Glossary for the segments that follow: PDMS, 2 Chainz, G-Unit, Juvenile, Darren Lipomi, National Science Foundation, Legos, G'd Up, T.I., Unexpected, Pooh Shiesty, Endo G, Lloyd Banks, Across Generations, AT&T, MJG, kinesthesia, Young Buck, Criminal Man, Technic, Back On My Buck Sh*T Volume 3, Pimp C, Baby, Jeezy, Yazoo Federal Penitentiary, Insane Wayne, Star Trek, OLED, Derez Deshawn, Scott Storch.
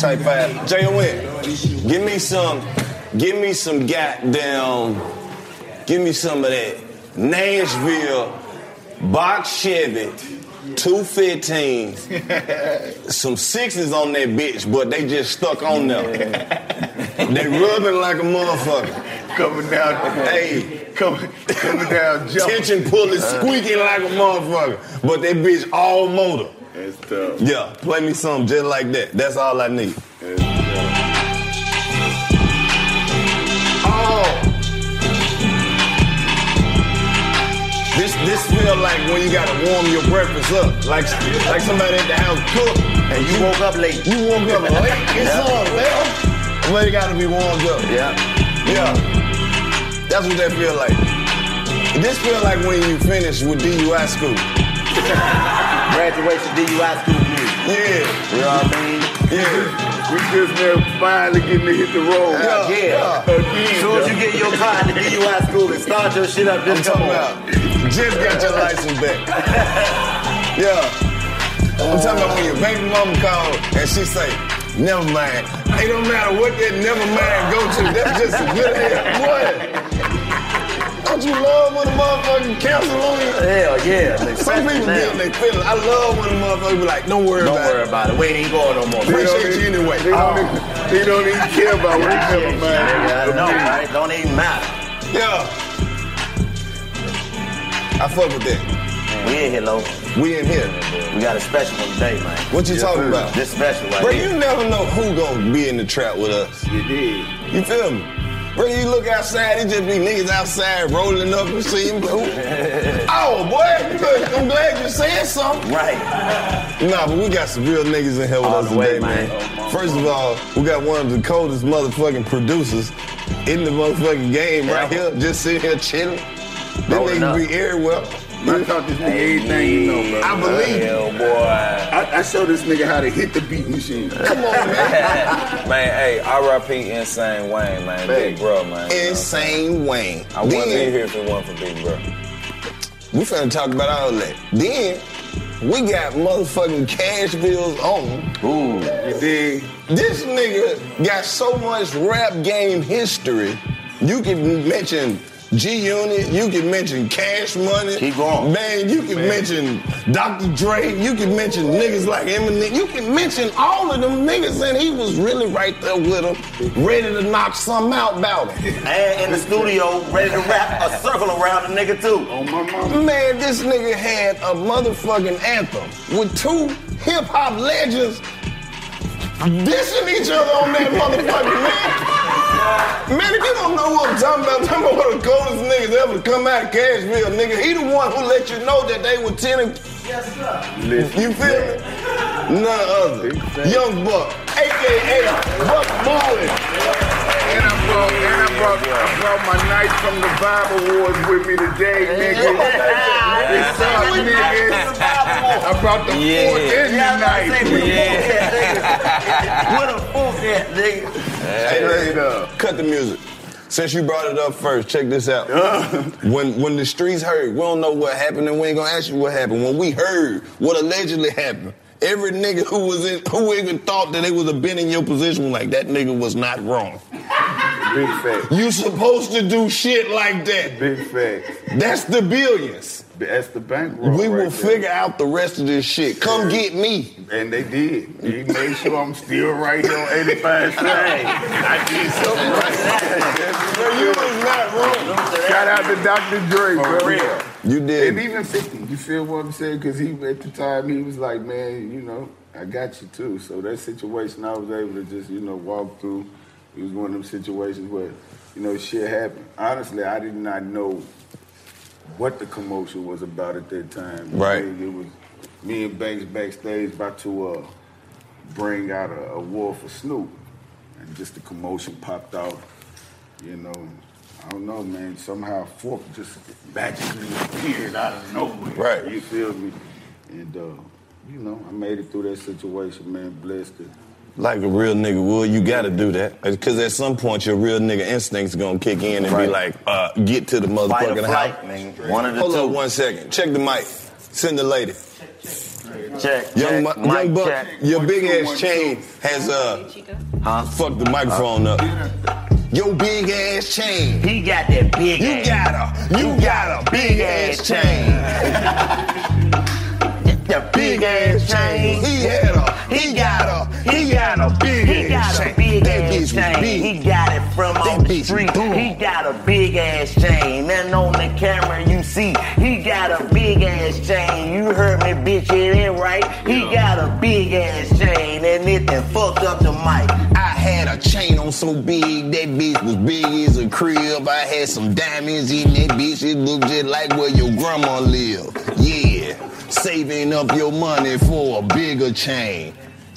Type 5. J-O-N, give me some goddamn, give me some of that Nashville box Chevy 215. Some 6s on that bitch, but they just stuck on them. They rubbing like a motherfucker. Coming down, hey, coming down, jumping. Tension pulling, squeaking like a motherfucker, but that bitch all motor. It's tough. Yeah, play me something just like that. That's all I need. Oh, this feel like when you gotta warm your breakfast up, like somebody at the house cook and you woke up late. It's on, man. Somebody gotta be warmed up. Yeah. That's what that feel like. This feel like when you finish with DUI school. Graduate to DUI school music. Yeah. You know what I mean? Yeah. We just now finally getting to hit the road. As soon as you get your car in the DUI school and start your shit up, just come out. Just got your license back. Yeah. I'm talking about when your baby mama called and she say, never mind. It don't matter what that never mind go to. That's just a good ass boy. Don't you love when a motherfucking cancel on you? Hell yeah. Like, some people get their feelings. I love when a motherfucker be like, don't worry about it. We ain't going no more. Appreciate you anyway. They don't even care about what they never mind. No, right? Don't even matter. Yeah. I fuck with that. We in here, Lo. We got a special one today, man. What you talking about? This special right here. Bro, you never know who gonna be in the trap with us. You did. You feel me? Bro, you look outside, it just be niggas outside rolling up and see him. Oh, boy, good. I'm glad you said something. Right. Nah, but we got some real niggas in here with us today, man. First of all, we got one of the coldest motherfucking producers in the motherfucking game right here, just sitting here chilling. Them niggas be everywhere. I taught this nigga everything you know, bro. I believe you. Boy. I showed this nigga how to hit the beat machine. Come on, man. Man, hey, R.I.P. Insane Wayne, man. Big bro, man. Insane Wayne. I wouldn't be here if it wasn't for Big Bro. We finna talk about all that. Then, we got motherfucking Cashville's own. Ooh. You dig? This nigga got so much rap game history, you can mention G-Unit, you can mention Cash Money. Keep going. Man, you can mention Dr. Dre. You can mention niggas like Eminem. You can mention all of them niggas, and he was really right there with them, ready to knock something out about it. And in the studio, ready to wrap a circle around the nigga, too. Oh, my mama. Man, this nigga had a motherfucking anthem with 2 hip-hop legends dissing each other on that motherfucking man. Man, if you don't know what I'm talking about, I'm talking about one of the coldest niggas ever to come out of Cashville, nigga. He the one who let you know that they were 10 and... Yes, sir. Listen, you feel me? None other. Young Buck, a.k.a. Buck Marley. And I brought my Knights from the Vibe Awards with me today, nigga. It's up, nigga. I brought the 4th Emmy Knights. What a fork at, nigga. Hey, cut the music. Since you brought it up first, check this out. When the streets heard, we don't know what happened, and we ain't gonna ask you what happened. When we heard what allegedly happened, every nigga who even thought that they was a been in your position like that nigga was not wrong. Big fact. You supposed to do shit like that. Big fact. That's the billions. That's the bankroll. We will figure out the rest of this shit. Come get me. And they did. He made sure I'm still right here on 85 Street. I did something right there. You was not wrong. Shout out to Dr. Dre, bro. Real. You did. And even 50, you feel what I'm saying? Because he, at the time, he was like, man, you know, I got you too. So that situation, I was able to just, you know, walk through. It was one of them situations where, you know, shit happened. Honestly, I did not know what the commotion was about at that time. Right. It was me and Banks backstage about to bring out a award for Snoop. And just the commotion popped out, you know. I don't know, man. Somehow a fork just magically appeared out of nowhere. Right. You feel me? And, you know, I made it through that situation, man. Blessed it. Like a real nigga would, you gotta do that. Because at some point, your real nigga instincts gonna kick in and be like, get to the motherfucking house. Nigga. One of the Hold up 1 second. Check the mic. Send the lady. Check. Young Buck, check. Your big ass chain has fucked the microphone up. Your big ass chain. He got that big ass. You got a big ass chain. The big ass chain. He got a big ass chain. He got a big ass chain. He got it from on the street. He got a big ass chain. And on the camera you see, he got a big ass chain. You heard me, bitch, it ain't right. He got a big ass chain and it done fucked up the mic. I had a chain on so big, that bitch was big as a crib. I had some diamonds in that bitch. It looked just like where your grandma lived. Yeah. Saving up your money for a bigger chain.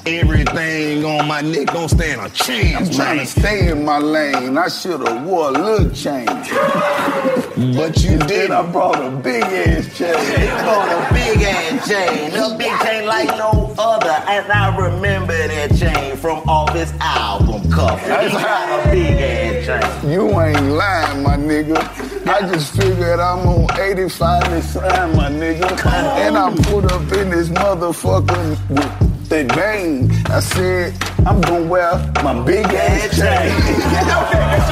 Everything on my neck don't stand a chance. I'm trying to stay in my lane. I should have wore a little chain. But you did. I brought a big ass chain. You brought a big ass chain. A big chain like no other. And I remember that chain from off his album cover. That's got a big ass chain. You ain't lying, my nigga. I just figured I'm on 85 this time, my nigga. And I put up in this motherfucker with that bang. I said, I'm gonna wear my big ass chain. That's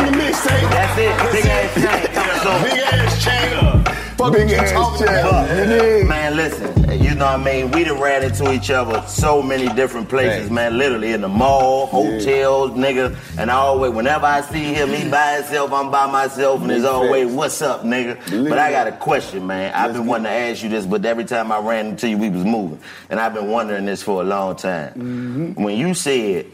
on the mix, say. That's it, big ass chain. Big ass chain. Big ass chain. Man, listen, you know what I mean? We done ran into each other so many different places, man. Literally in the mall, hotels, nigga. And I always, whenever I see him, he by himself, I'm by myself. And it's always, what's up, nigga? But I got a question, man. I've been wanting to ask you this, but every time I ran into you, we was moving. And I've been wondering this for a long time. Mm-hmm. When you said,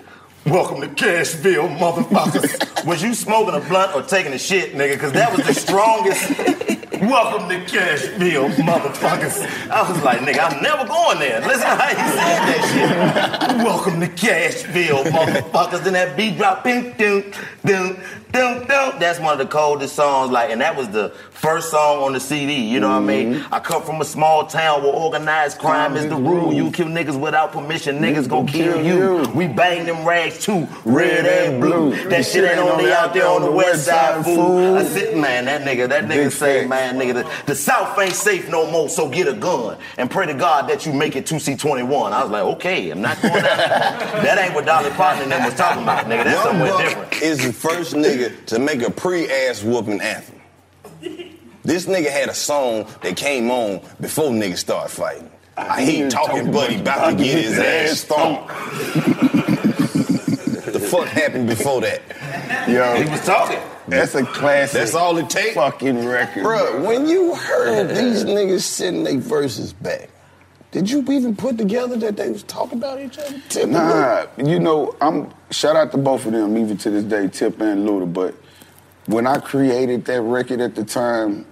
welcome to Cashville, motherfuckers. Was you smoking a blunt or taking a shit, nigga? Because that was the strongest. Welcome to Cashville, motherfuckers. I was like, nigga, I'm never going there. Listen to how you said that shit. Welcome to Cashville, motherfuckers. Then that beat drop, ding, ding, ding, ding, ding. That's one of the coldest songs, like, and that was the first song on the CD, you know what I mean? I come from a small town where organized crime is the rule. You kill niggas without permission, niggas gon' kill you. We bang them rags too, red and blue. That shit ain't only out there on the west side, fool. I said, man, that nigga say, man, nigga, the South ain't safe no more, so get a gun. And pray to God that you make it 2C21. I was like, okay, I'm not going out. That ain't what Dolly Parton and them was talking about, nigga. That's somewhere different. Is the first nigga to make a pre-ass whooping anthem. This nigga had a song that came on before niggas started fighting. I ain't talking, but he about to get his ass stomped. The fuck happened before that? Yo, he was talking. That's a classic. That's all it takes. Fucking record, bro. When you heard these niggas sitting their verses back, did you even put together that they was talking about each other? Tip and Luda? You know, I'm shout out to both of them, even to this day, Tip and Luda. But when I created that record at the time,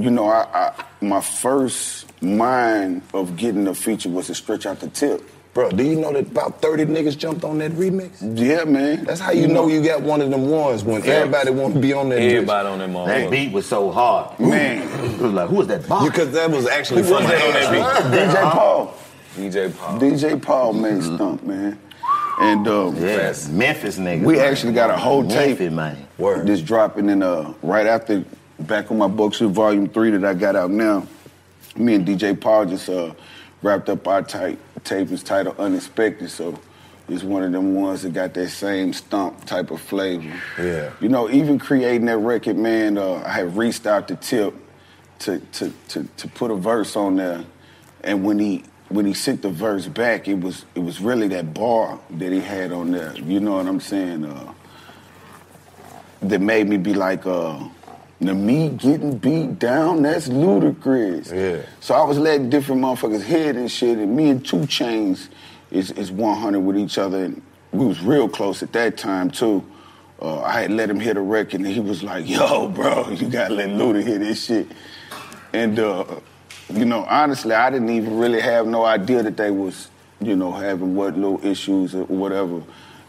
you know, I my first mind of getting a feature was to stretch out the Tip. Bro, do you know that about 30 niggas jumped on that remix? Yeah, man. That's how you know you got one of them ones when everybody want to be on that. Everybody on that motherfucker. That beat was so hard. Man. It was like, who was that boss? Because that was actually from that beat. DJ Paul. DJ Paul, man, stunk, man. And yes. Memphis niggas. We actually got a whole Memphis tape that's dropping in right after Back On My Buck Sh*T Volume 3 that I got out now. Me and DJ Paul just wrapped up our tape. It's titled Unexpected, so it's one of them ones that got that same stomp type of flavor. Yeah. You know, even creating that record, man, I had reached out to Tip to put a verse on there, and when he sent the verse back, it was really that bar that he had on there. You know what I'm saying? That made me be like, now me getting beat down, that's ludicrous. Yeah. So I was letting different motherfuckers head and shit, and me and 2 Chainz is 100 with each other, and we was real close at that time too. I had let him hit a record, and he was like, yo, bro, you gotta let Luda hit this shit. And, you know, honestly, I didn't even really have no idea that they was, you know, having what little issues or whatever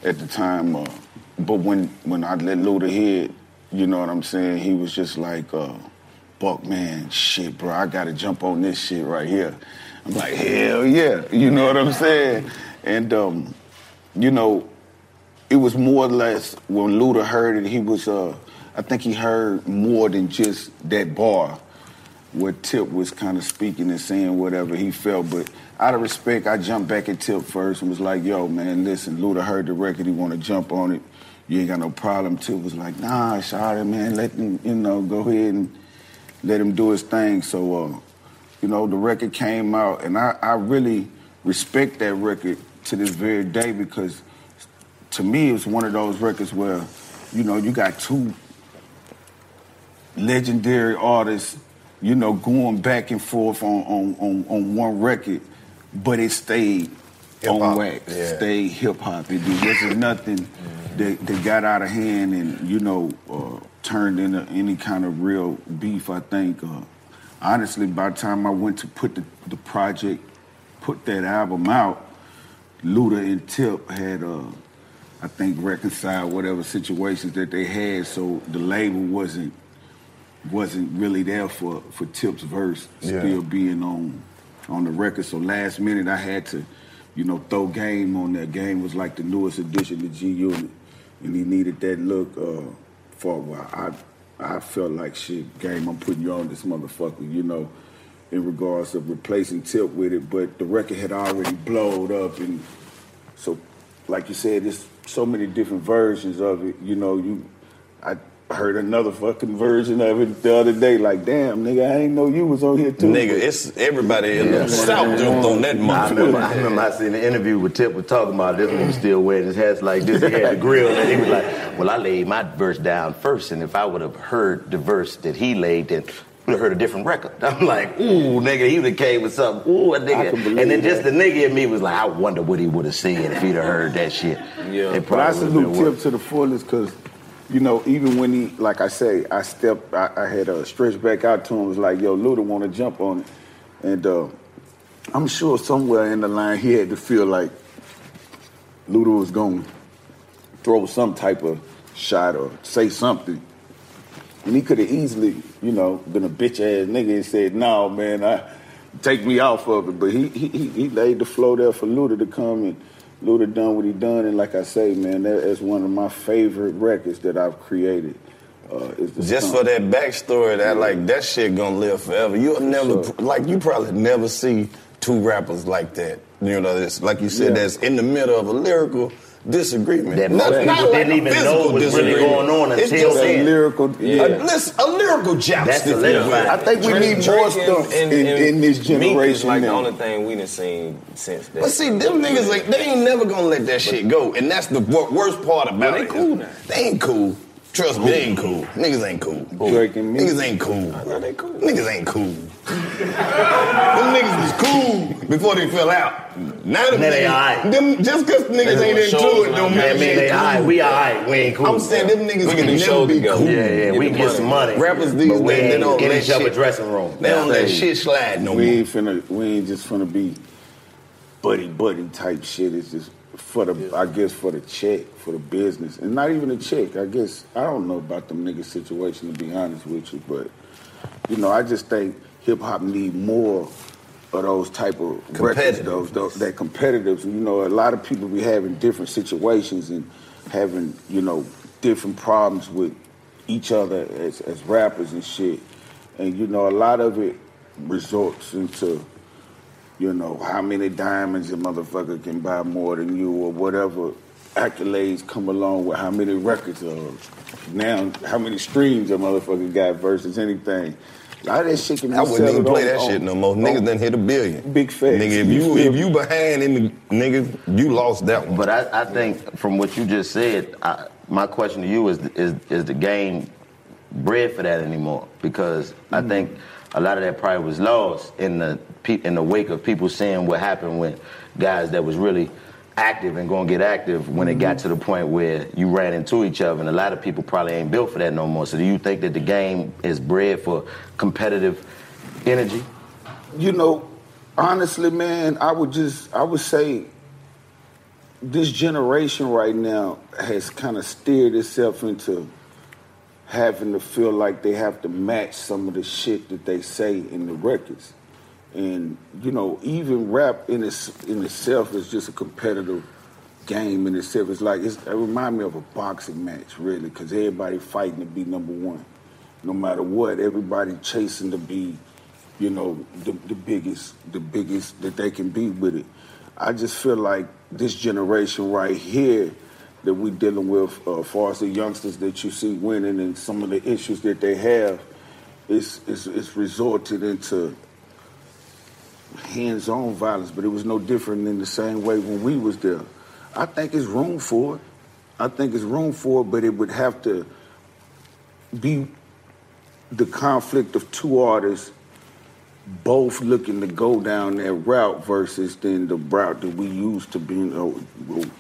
at the time. But when I let Luda hit, you know what I'm saying? He was just like, Buck, man, shit, bro, I got to jump on this shit right here. I'm like, hell yeah, you know what I'm saying? And, you know, it was more or less when Luda heard it, he was, I think he heard more than just that bar where Tip was kind of speaking and saying whatever he felt. But out of respect, I jumped back at Tip first and was like, yo, man, listen, Luda heard the record, he want to jump on it. You ain't got no problem. Tip was like, nah, shawty, man, let him, you know, go ahead and let him do his thing. So, you know, the record came out, and I really respect that record to this very day because, to me, it's one of those records where, you know, you got 2 legendary artists, you know, going back and forth on one record, but it stayed hip-hop. On wax, yeah. Stayed hip-hop. It wasn't nothing... They got out of hand and, you know, turned into any kind of real beef, I think. Honestly, by the time I went to put the project, put that album out, Luda and Tip had, I think, reconciled whatever situations that they had, so the label wasn't really there for Tip's verse still being on the record. So last minute I had to, you know, throw Game on there. Game was like the newest addition to G-Unit. And he needed that look for a while. I felt like, shit, Game, I'm putting you on this motherfucker, you know, in regards of replacing Tip with it. But the record had already blowed up. And so, like you said, there's so many different versions of it. You know, I heard another fucking version of it the other day. Like, damn, nigga, I ain't know you was on here too. Nigga, it's everybody in the South jumped on that motherfucker. I remember I seen the interview with Tip was talking about this one was still wearing his hats like this. He had the grill, and he was like, well, I laid my verse down first, and if I would have heard the verse that he laid, then would have heard a different record. I'm like, ooh, nigga, he would have came with something. Ooh, a nigga. And then just the nigga in me was like, I wonder what he would have said if he'd have heard that shit. Yeah. But I salute Tip to the fullest because, you know, even when he, like I say, I had a stretch back out to him, was like, yo, Luda want to jump on it. And I'm sure somewhere in the line he had to feel like Luda was going to throw some type of shot or say something. And he could have easily, you know, been a bitch-ass nigga and said, no, man, take me off of it. But he laid the floor there for Luda to come and Luda done what he done, and like I say, man, that's one of my favorite records that I've created. Just for that backstory, that shit gonna live forever. You'll never, you probably never see 2 rappers like that. You know, it's like you said, that's in the middle of a lyrical disagreement. That most people didn't even know what was really going on until then. A lyrical joust. I think we need more stuff in this generation. It's like the only thing we done seen since then. But see, them niggas, like, they ain't never gonna let that shit go. And that's the worst part about it. They cool now. They ain't cool. Trust me, they ain't cool. Niggas ain't cool. Drake and me. Niggas ain't cool. I know they cool. Niggas ain't cool. Them niggas was cool before they fell out. Now they alright. Just because niggas ain't into it don't mean they alright. We alright. We ain't cool. I'm saying them niggas can never be cool. Yeah, we get some money. Rappers these days, they don't let each other dressing room. They don't let shit slide no more. We ain't just finna be buddy type shit. It's just I guess for the check, for the business. And not even a check, I guess. I don't know about them niggas' situation, to be honest with you, but, you know, I just think hip-hop need more of those type of records, those that competitive. You know, a lot of people be having different situations and having, you know, different problems with each other as rappers and shit. And, you know, a lot of it resorts into, you know, how many diamonds a motherfucker can buy more than you or whatever accolades come along with how many records are now, how many streams a motherfucker got versus anything. A lot of that shit can be settled. I wouldn't even play that shit no more. Niggas done hit $1 billion. Big facts. Nigga, if you behind in the niggas, you lost that one. But I think from what you just said, my question to you is the game bred for that anymore? Because I think a lot of that probably was lost in the wake of people seeing what happened with guys that was really active and gonna get active when it got to the point where you ran into each other, and a lot of people probably ain't built for that no more. So do you think that the game is bred for competitive energy? You know, honestly, man, I would say this generation right now has kind of steered itself into having to feel like they have to match some of the shit that they say in the records. And, you know, even rap in itself is just a competitive game in itself. It's like, it reminds me of a boxing match, really, because everybody fighting to be number one. No matter what, everybody chasing to be, you know, the biggest that they can be with it. I just feel like this generation right here that we dealing with, far as the youngsters that you see winning and some of the issues that they have, it's resorted into hands-on violence, but it was no different in the same way when we was there. I think it's room for it. But it would have to be the conflict of two artists both looking to go down that route versus then the route that we used to be, you know,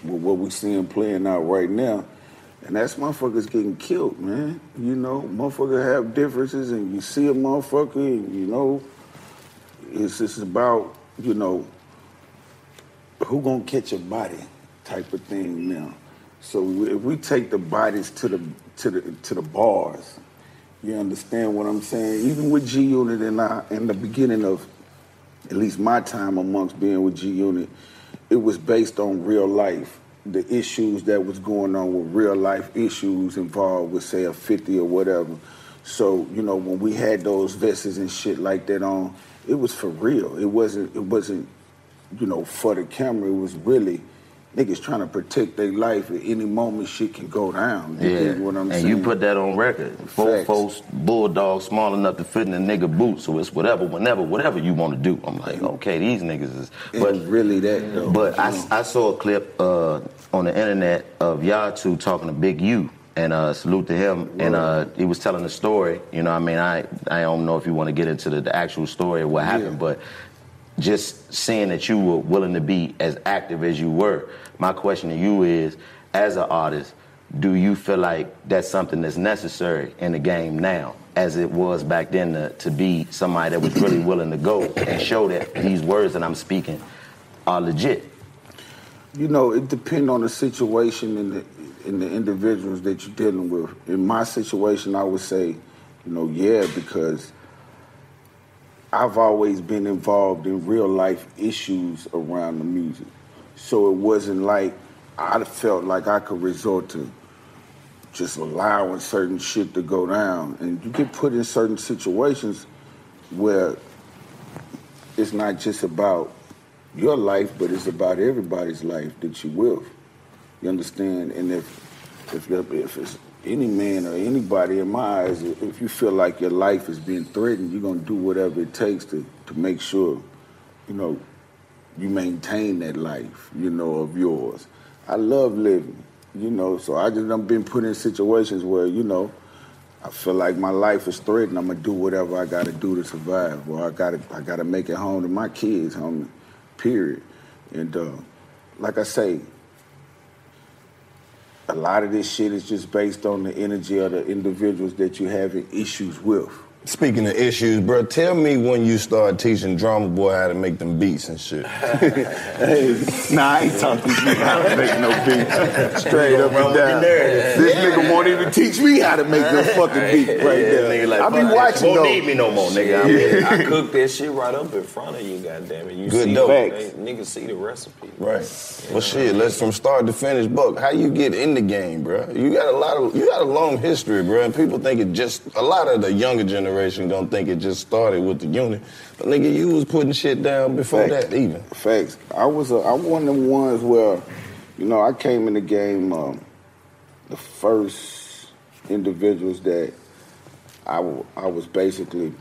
what we seeing playing out right now. And that's motherfuckers getting killed, man. You know, motherfuckers have differences, and you see a motherfucker, and, you know, it's about, you know, who gonna catch a body type of thing now. So if we take the bodies to the bars, you understand what I'm saying? Even with G-Unit and I, in the beginning of at least my time amongst being with G-Unit, it was based on real life. The issues that was going on with real life issues involved with, say, a 50 or whatever. So, you know, when we had those vests and shit like that on, it was for real. It wasn't, you know, for the camera. It was really niggas trying to protect their life. At any moment, shit can go down. You get what I'm saying? And you put that on record. Four folks, bulldog, small enough to fit in a nigga boot, so it's whatever, whenever, whatever you want to do. I'm like, okay, these niggas is... But it's really that, though. But I saw a clip on the internet of y'all two talking to Big U. And salute to him. And he was telling the story. You know, I mean, I don't know if you want to get into the actual story of what happened, but just seeing that you were willing to be as active as you were, my question to you is, as an artist, do you feel like that's something that's necessary in the game now, as it was back then, to be somebody that was really willing to go and show that these words that I'm speaking are legit? You know, it depends on the situation and the individuals that you're dealing with. In my situation, I would say, you know, yeah, because I've always been involved in real life issues around the music. So it wasn't like I felt like I could resort to just allowing certain shit to go down. And you get put in certain situations where it's not just about your life, but it's about everybody's life that you will. You understand? And if it's any man or anybody in my eyes, if you feel like your life is being threatened, you're going to do whatever it takes to make sure, you know, you maintain that life, you know, of yours. I love living, you know, so I just done been put in situations where, you know, I feel like my life is threatened. I'm going to do whatever I got to do to survive, or I got to make it home to my kids, homie, period. And like I say, a lot of this shit is just based on the energy of the individuals that you having issues with. Speaking of issues, bro, tell me when you started teaching Drumma Boy how to make them beats and shit. Nah, I ain't taught these niggas how to make no beats. Straight up and down. This nigga won't even teach me how to make no fucking beat right there. Like, I be watching though. Don't need me no more, nigga. I mean, I cook that shit right up in front of you, goddammit. You good see dope. Niggas see the recipe. Right. Well, shit, let's from start to finish, Buck. How you get in the game, bro? You got a long history, bro, and people think it just, a lot of the younger generation gonna think it just started with the unit, but nigga, you was putting shit down before that even. Facts. I was one of the ones where, you know, I came in the game. The first individuals that I was basically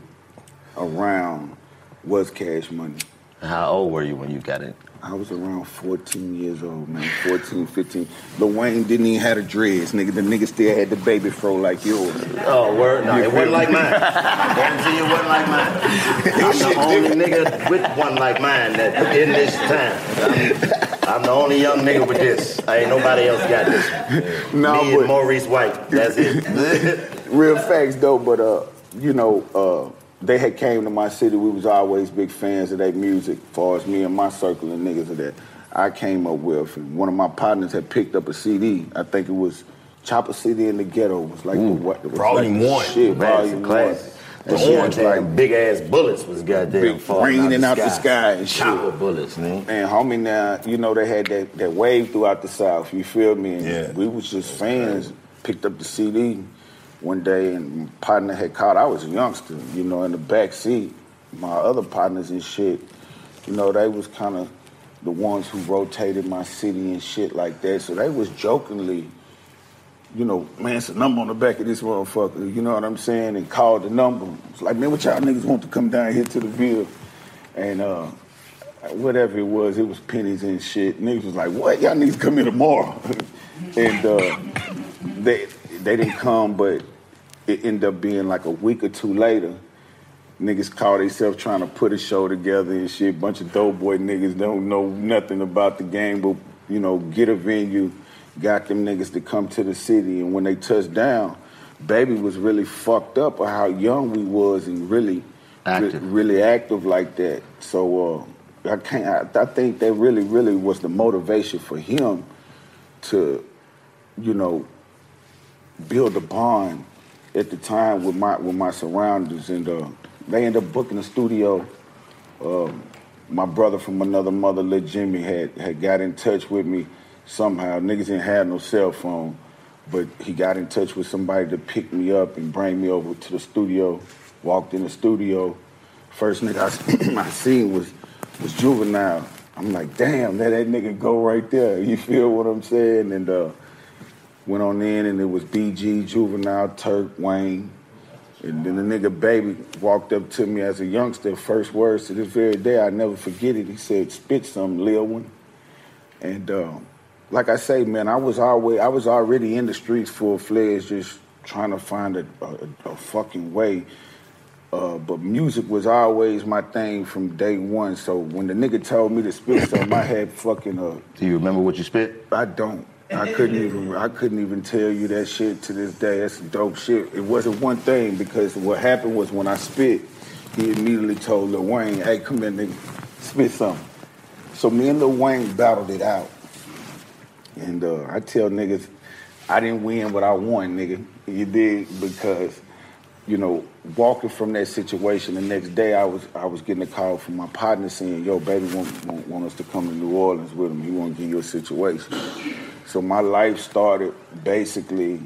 around was Cash Money. How old were you when you got it? I was around 14 years old, man. 14, 15. Lil Wayne didn't even have a dreads, nigga. The nigga still had the baby fro like yours. Oh, word? No, it wasn't like mine. I guarantee you it wasn't like mine. I'm the only nigga with one like mine that in this time. I'm the only young nigga with this. I ain't nobody else got this. Nah, me and Maurice White. That's it. Real facts, though, but, you know, they had came to my city. We was always big fans of that music, as far as me and my circle of niggas that I came up with. And one of my partners had picked up a CD. I think it was Chopper City in the Ghetto. It was like the Volume 1. Shit, Volume 1. The orange, like big-ass bullets was goddamn big, falling raining out the sky and shit. Chopper bullets, man. Man, homie, now, you know, they had that wave throughout the South. You feel me? And we was just fans. Crazy. Picked up the CD. One day, and my partner had caught, I was a youngster, you know, in the back seat. My other partners and shit, you know, they was kind of the ones who rotated my city and shit like that. So they was jokingly, you know, man, it's a number on the back of this motherfucker, you know what I'm saying? And called the number. It's like, man, what y'all niggas want to come down here to the Ville? And whatever it was pennies and shit. Niggas was like, what? Y'all niggas come here tomorrow. And they didn't come, but it ended up being like a week or two later. Niggas called themselves trying to put a show together and shit. Bunch of dope boy niggas don't know nothing about the game, but, you know, get a venue, got them niggas to come to the city. And when they touched down, Baby was really fucked up of how young we was and really active, really active like that. So I think that really, really was the motivation for him to, you know, build a bond at the time with my surroundings, and they ended up booking a studio. My brother from another mother, Lil Jimmy, had got in touch with me somehow. Niggas didn't have no cell phone, but he got in touch with somebody to pick me up and bring me over to the studio. Walked in the studio, first nigga I seen was Juvenile. I'm like, damn, that nigga go right there. You feel what I'm saying? And went on in, and it was BG, Juvenile, Turk, Wayne. And then the nigga Baby walked up to me as a youngster. First words to this very day, I never forget it. He said, spit something, Lil One. And like I say, man, I was already in the streets full-fledged, just trying to find a fucking way. But music was always my thing from day one. So when the nigga told me to spit something, I had fucking Do you remember what you spit? I don't. I couldn't even tell you that shit to this day. That's dope shit. It wasn't one thing, because what happened was when I spit, he immediately told Lil Wayne, hey, come here, nigga, spit something. So me and Lil Wayne battled it out. And I tell niggas, I didn't win, but I won, nigga. You dig? Because, you know, walking from that situation the next day, I was getting a call from my partner saying, yo, Baby want us to come to New Orleans with him. He want to give you a situation. So my life started basically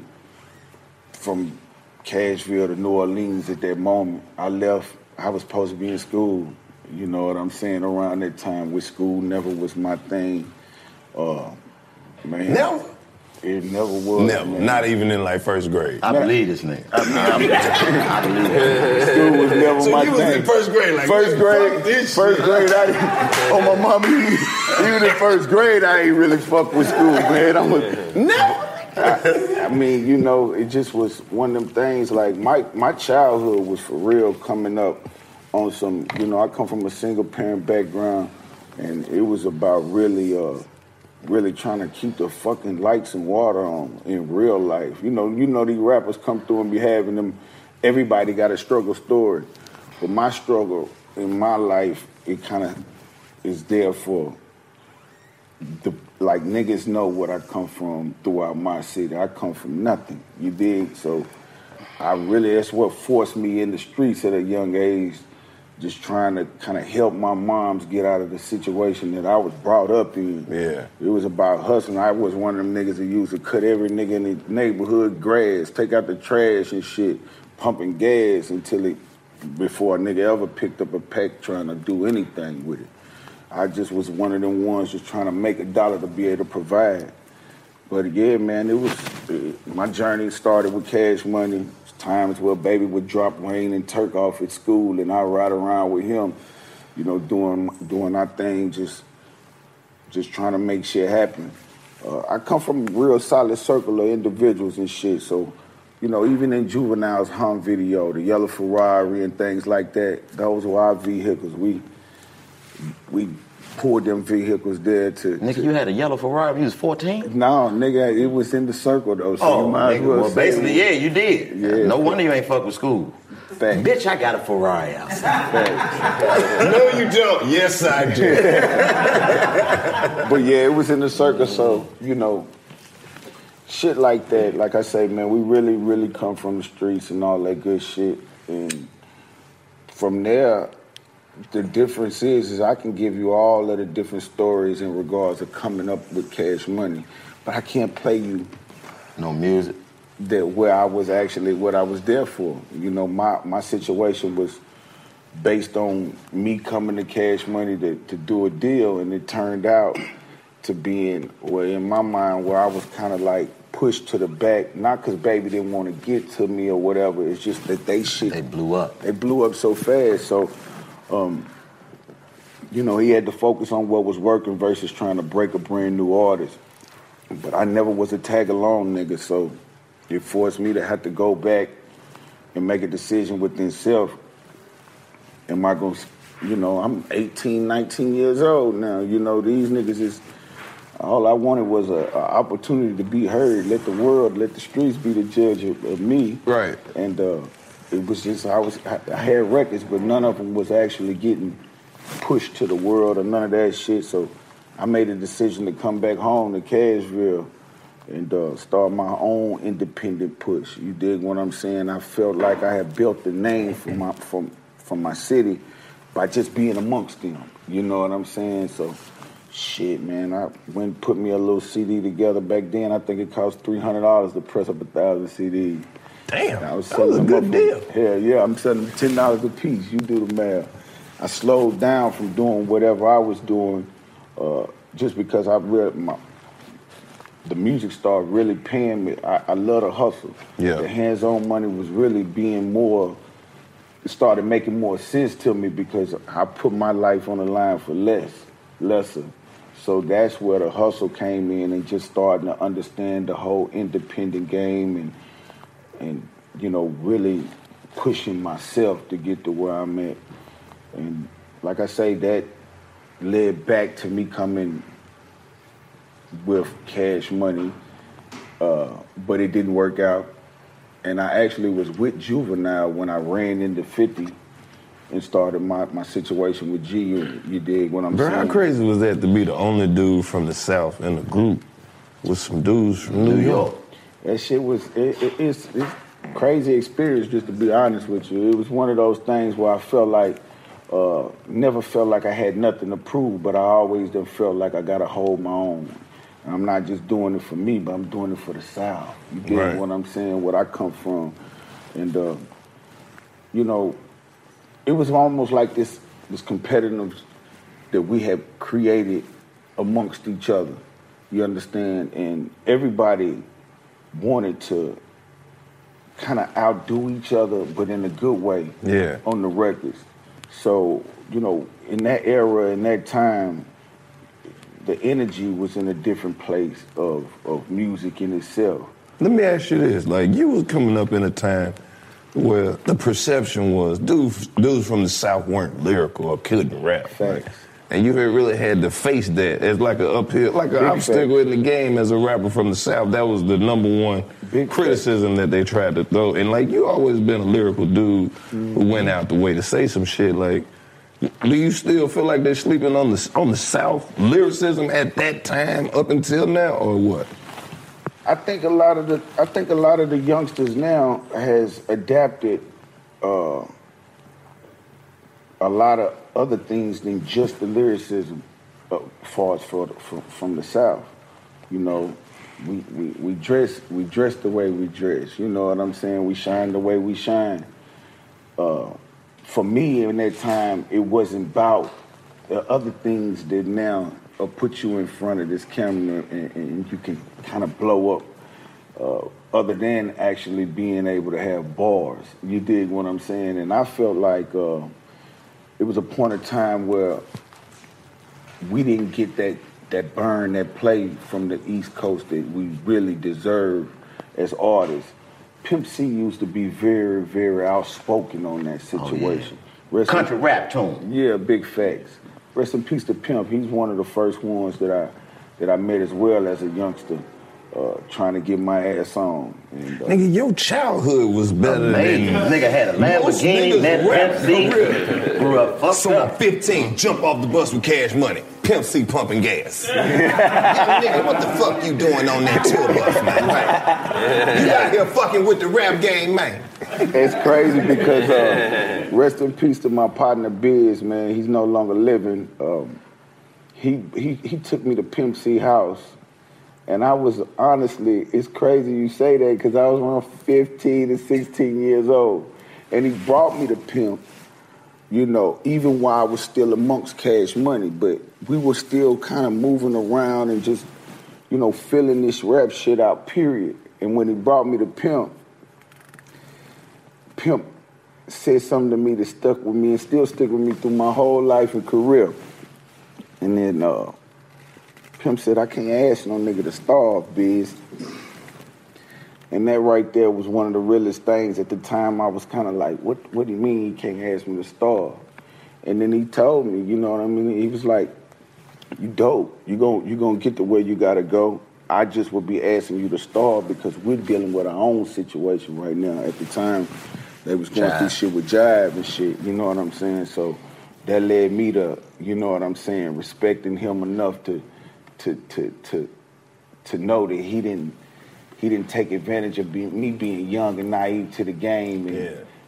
from Cashville to New Orleans at that moment. I left, I was supposed to be in school, you know what I'm saying, around that time, with school never was my thing. Man. Never? It never was. Never, man. Not even in like first grade. I believe this nigga. I believe it. School was never so my thing. So you was in first grade like First grade, my mama, even in first grade, I ain't really fuck with school, man. I'm like, no. I mean, you know, it just was one of them things. Like, my childhood was for real coming up on some, you know, I come from a single parent background, and it was about really trying to keep the fucking lights and water on in real life. You know these rappers come through and be having them everybody got a struggle story. But my struggle in my life, it kind of is there for the, like, niggas know what I come from throughout my city. I come from nothing, you dig? So I really, that's what forced me in the streets at a young age, just trying to kind of help my moms get out of the situation that I was brought up in. Yeah. It was about hustling. I was one of them niggas that used to cut every nigga in the neighborhood grass, take out the trash and shit, pumping gas until it, before a nigga ever picked up a pack trying to do anything with it. I just was one of them ones just trying to make a dollar to be able to provide. But yeah, man, it was, my journey started with Cash Money. Times where Baby would drop Wayne and Turk off at school, and I ride around with him, you know, doing our thing, just trying to make shit happen. I come from a real solid circle of individuals and shit, so, you know, even in Juvenile's home video, the yellow Ferrari and things like that, those were our vehicles. We pulled them vehicles there to... Nigga, you had a yellow Ferrari, you was 14? No, nigga, it was in the circle, though, so you might as well basically, yeah, you did. Yeah, no wonder you ain't fuck with school. Facts. Bitch, I got a Ferrari outside. Facts. No, you don't. Yes, I do. But, yeah, it was in the circle, so, you know, shit like that. Like I say, man, we really, really come from the streets and all that good shit, and from there... The difference is I can give you all of the different stories in regards to coming up with Cash Money, but I can't play you no music that where I was actually, what I was there for. You know, my situation was based on me coming to Cash Money to do a deal, and it turned out to being, well, in my mind, where I was kind of like pushed to the back, not because Baby didn't want to get to me or whatever, it's just that they blew up. They blew up so fast, so... you know, he had to focus on what was working versus trying to break a brand new artist. But I never was a tag along nigga, so it forced me to have to go back and make a decision within self. Am I gonna, you know, I'm 18, 19 years old now. You know, these niggas is, all I wanted was an opportunity to be heard, let the world, let the streets be the judge of me. Right. And, it was just, I had records, but none of them was actually getting pushed to the world or none of that shit. So I made a decision to come back home to Cashville and start my own independent push. You dig what I'm saying? I felt like I had built the name for my city by just being amongst them. You know what I'm saying? So, shit, man, I went and put me a little CD together. Back then, I think it cost $300 to press up 1,000 CDs. Damn, that was a good deal. Hell yeah, I'm selling $10 a piece. You do the math. I slowed down from doing whatever I was doing just because I read the music started really paying me. I love the hustle. Yeah. The hands-on money was really being more, it started making more sense to me because I put my life on the line for lesser. So that's where the hustle came in and just starting to understand the whole independent game and you know, really pushing myself to get to where I'm at. And like I say, that led back to me coming with Cash Money, but it didn't work out. And I actually was with Juvenile when I ran into 50 and started my situation with G-Unit. You dig what I'm saying? How crazy was that to be the only dude from the South in the group with some dudes from New York? That shit was, it's crazy experience, just to be honest with you. It was one of those things where I felt like, never felt like I had nothing to prove, but I always done felt like I got to hold my own. I'm not just doing it for me, but I'm doing it for the South. You get right. What I'm saying, what I come from. And, you know, it was almost like this competitiveness that we have created amongst each other. You understand? And everybody wanted to kind of outdo each other, but in a good way, yeah, on the records. So, you know, in that era, in that time, the energy was in a different place of music in itself. Let me ask you this. Like, you was coming up in a time where the perception was dudes from the South weren't lyrical or couldn't rap. Facts. Like, And you really had to face that. It's like an uphill, like an obstacle in the game as a rapper from the South. That was the number one criticism that they tried to throw. And like, you always been a lyrical dude who went out the way to say some shit. Like, do you still feel like they're sleeping on the South lyricism at that time up until now, or what? I think a lot of the youngsters now has adapted a lot of other things than just the lyricism from the South. You know, we dress the way we dress. You know what I'm saying? We shine the way we shine. For me, in that time, it wasn't about the other things that now put you in front of this camera and you can kind of blow up, other than actually being able to have bars. You dig what I'm saying? And I felt like it was a point of time where we didn't get that burn, that play from the East Coast that we really deserve as artists. Pimp C used to be very, very outspoken on that situation. Oh, yeah. Country rap tune. Yeah, big facts. Rest in peace to Pimp. He's one of the first ones that I met as well as a youngster, trying to get my ass on. And, nigga, your childhood was better amazing. Than nigga had a Lamborghini, met Pimp C, grew up fucked so up. 15, jump off the bus with Cash Money. Pimp C pumping gas. Nigga, what the fuck you doing on that tour bus, man? Right? You out here fucking with the rap game, man. It's crazy because rest in peace to my partner Biz, man. He's no longer living. He took me to Pimp C house, and I was honestly, it's crazy you say that because I was around 15 to 16 years old, and he brought me to Pimp. You know, even while I was still amongst Cash Money, but we were still kind of moving around and just, you know, filling this rap shit out, period. And when he brought me to Pimp, Pimp said something to me that stuck with me and still stick with me through my whole life and career. And then Pimp said, I can't ask no nigga to starve, Biz. And that right there was one of the realest things. At the time, I was kind of like, what do you mean you can't ask me to starve? And then he told me, you know what I mean? He was like, you dope. You gonna get to where you got to go. I just would be asking you to starve because we're dealing with our own situation right now. At the time, they was going through shit with Jive and shit. You know what I'm saying? So that led me to, you know what I'm saying, respecting him enough to know that he didn't take advantage of me being young and naive to the game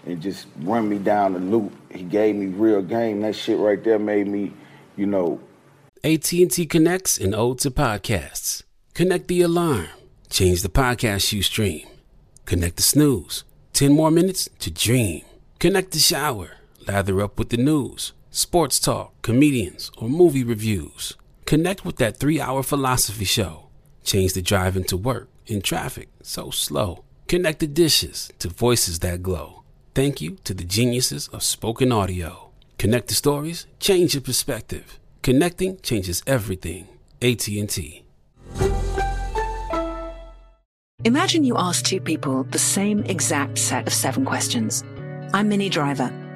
and just run me down the loop. He gave me real game. That shit right there made me, you know. AT&T connects an ode to podcasts. Connect the alarm. Change the podcast you stream. Connect the snooze. 10 more minutes to dream. Connect the shower. Lather up with the news, sports talk, comedians, or movie reviews. Connect with that 3-hour philosophy show. Change the drive into work. In traffic, so slow. Connect the dishes to voices that glow. Thank you to the geniuses of spoken audio. Connect the stories, change your perspective. Connecting changes everything. AT&T. Imagine you ask two people the same exact set of 7 questions. I'm Minnie Driver,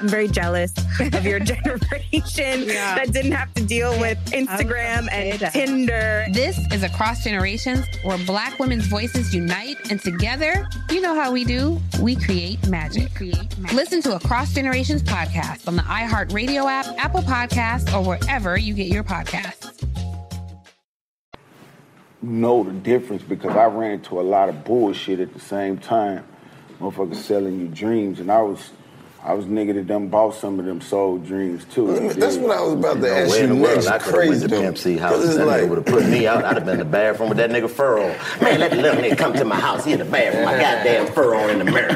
I'm very jealous of your generation that didn't have to deal with Instagram and Tinder. This is Across Generations, where Black women's voices unite, and together, you know how we do, we create magic. Listen to Across Generations podcast on the iHeartRadio app, Apple Podcasts, or wherever you get your podcasts. Know the difference, because I ran into a lot of bullshit at the same time. Motherfuckers selling you dreams, and I was nigga that done bought some of them soul dreams too. That's what I was about to ask you next. I could have went to Pimp C house. That nigga would have put me out. I'd have been in the bathroom with that nigga fur on. Man, let the little nigga come to my house. He in the bathroom. I got damn fur on in the mirror.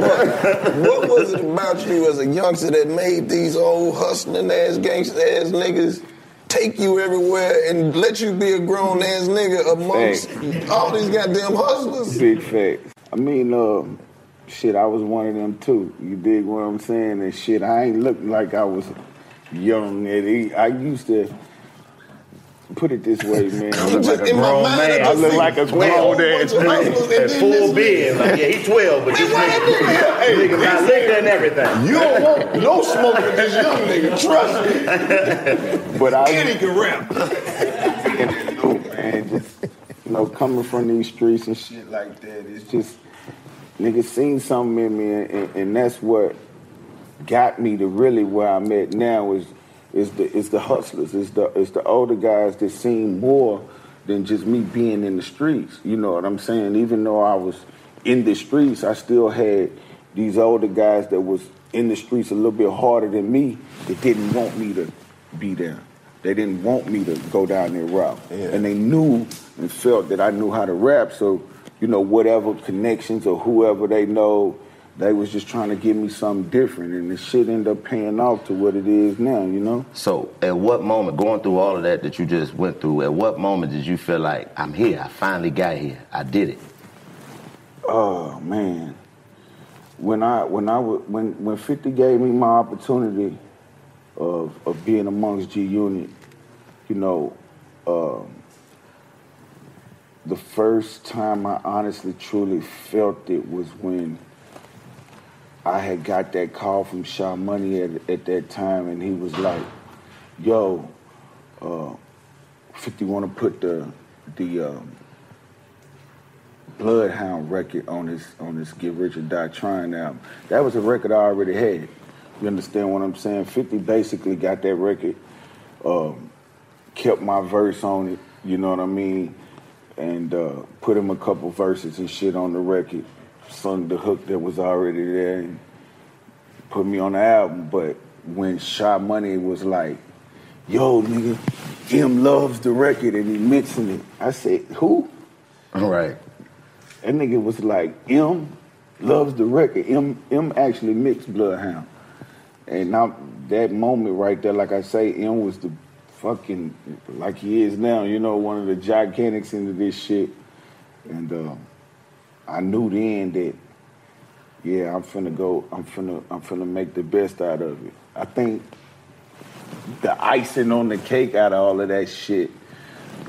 What was it about you as a youngster that made these old hustling ass, gangster ass niggas take you everywhere and let you be a grown ass nigga amongst all these goddamn hustlers? Big facts. I mean, shit, I was one of them too. You dig what I'm saying? And shit, I ain't looked like I was young. I used to put it this way, man. I look like a grown man. I look like a grown ass man. Full beard. Like, yeah, he's 12, but this nigga got liquor and everything. You don't want no smoke with this young nigga. Trust me. But he can rap. Man, just coming from these streets and shit like that, it's just. Niggas seen something in me, and that's what got me to really where I'm at now is the hustlers, is the older guys that seen more than just me being in the streets. You know what I'm saying? Even though I was in the streets, I still had these older guys that was in the streets a little bit harder than me that didn't want me to be there. They didn't want me to go down their route. Yeah. And they knew and felt that I knew how to rap, so you know, whatever connections or whoever they know, they was just trying to give me something different, and the shit ended up paying off to what it is now, you know? So at what moment, going through all of that you just went through, at what moment did you feel like, I'm here, I finally got here, I did it? Oh, man. When 50 gave me my opportunity of being amongst G-Unit, you know, the first time I honestly, truly felt it was when I had got that call from Cash Money at that time, and he was like, yo, 50 want to put the Bloodhound record on this Get Rich or Die Trying album. That was a record I already had. You understand what I'm saying? 50 basically got that record, kept my verse on it, you know what I mean? And put him a couple verses and shit on the record, sung the hook that was already there, and put me on the album. But when Shy Money was like, yo, nigga, M loves the record and he mixing it. I said, who? All right. That nigga was like, M loves the record. M actually mixed Bloodhound. And now that moment right there, like I say, M was the fucking, like he is now, you know, one of the gigantics into this shit. And I knew then that, yeah, I'm finna make the best out of it. I think the icing on the cake out of all of that shit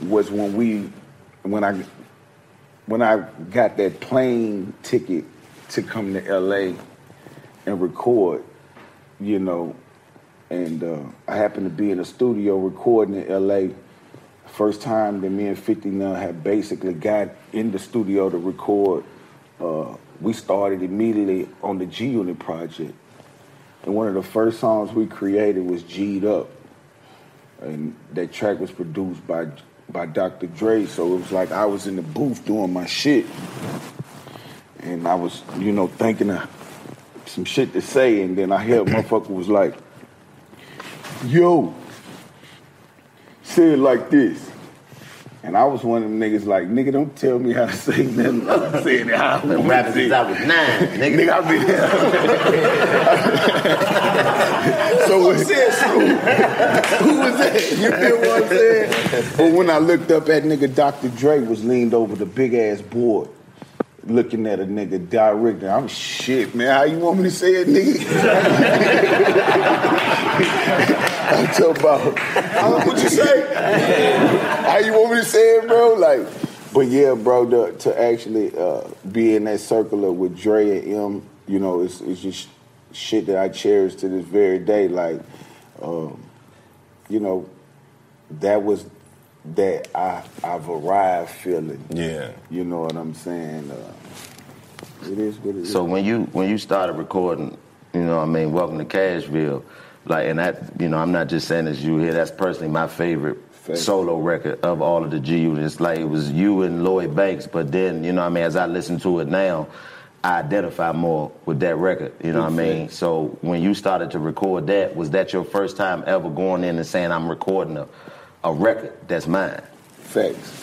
was when I got that plane ticket to come to LA and record, you know. And I happened to be in a studio recording in L.A. First time that me and 50 now had basically got in the studio to record. We started immediately on the G-Unit project. And one of the first songs we created was G'd Up. And that track was produced by Dr. Dre. So it was like I was in the booth doing my shit. And I was, you know, thinking of some shit to say. And then I heard motherfucker was like, yo, say it like this. And I was one of them niggas like, nigga, don't tell me how to sing nothing. I'm saying it how I want to sing. I was 9, nigga. Nigga, I'll be there. So what I'm saying, who was that? You feel what I'm saying? But when I looked up at nigga, Dr. Dre was leaned over the big-ass board. Looking at a nigga directly, I'm shit, man. How you want me to say it, nigga? I'm talking about, what you say? How you want me to say it, bro? Like, but yeah, bro, to actually be in that circle with Dre and M, you know, it's just shit that I cherish to this very day. Like, you know, that was that I've arrived feeling. Yeah. You know what I'm saying? It is what it is. So when you started recording, you know what I mean, Welcome to Cashville, like, and that, you know, I'm not just saying this you here, that's personally my favorite solo record of all of the G-Units. Like, it was you and Lloyd Banks, but then, you know what I mean, as I listen to it now, I identify more with that record, you know what I mean? So when you started to record that, was that your first time ever going in and saying, I'm recording a record that's mine? Facts.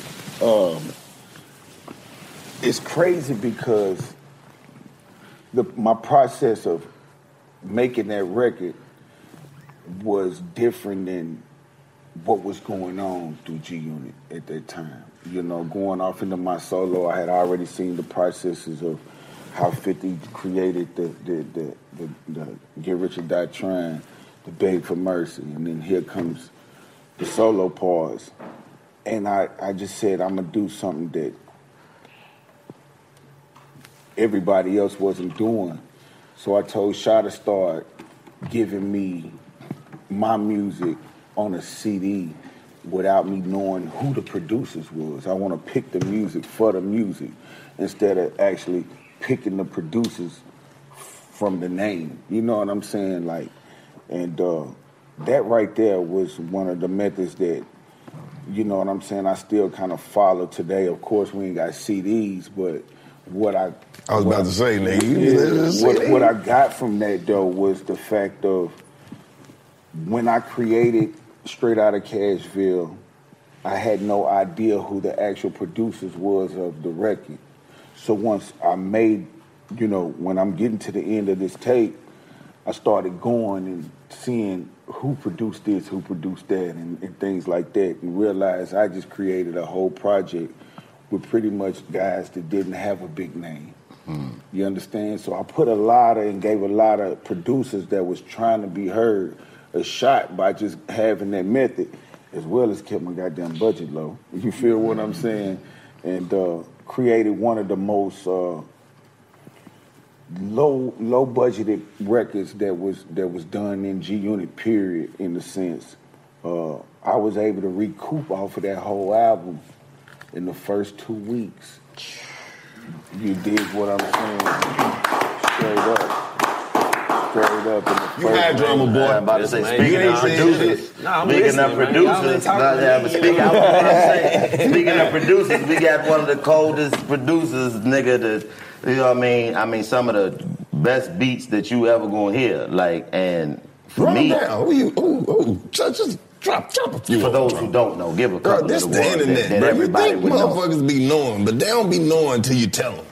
It's crazy because my process of making that record was different than what was going on through G-Unit at that time. You know, going off into my solo, I had already seen the processes of how 50 created the Get Rich or Die Trying, the Beg for Mercy, and then here comes the solo parts, and I just said, I'm gonna do something that everybody else wasn't doing. So I told Sha to start giving me my music on a CD without me knowing who the producers was. I wanna pick the music for the music instead of actually picking the producers from the name. You know what I'm saying? Like, and that right there was one of the methods that, you know what I'm saying, I still kind of follow today. Of course, we ain't got CDs, but what I was about to say, nigga. What I got from that, though, was the fact of when I created Straight Outta Cashville, I had no idea who the actual producers was of the record. So once I made, you know, when I'm getting to the end of this tape, I started going and seeing who produced this, who produced that, and things like that, and realized I just created a whole project with pretty much guys that didn't have a big name. Mm. You understand? So I put a lot of and gave a lot of producers that was trying to be heard a shot by just having that method, as well as kept my goddamn budget low. You feel what I'm saying? And created one of the most low budgeted records that was done in G-Unit, period, in the sense. I was able to recoup off of that whole album in the first 2 weeks. You dig what I'm saying? Straight up. You had Drumma Boy. I'm about to say, speaking of producers, speaking of producers, we got one of the coldest producers, nigga, that, you know what I mean? I mean, some of the best beats that you ever gonna hear. Like, and for Run me, down. Just drop a few. For those who don't know, give a couple. That's the internet, that bro. You think motherfuckers be knowing, but they don't be knowing till you tell them.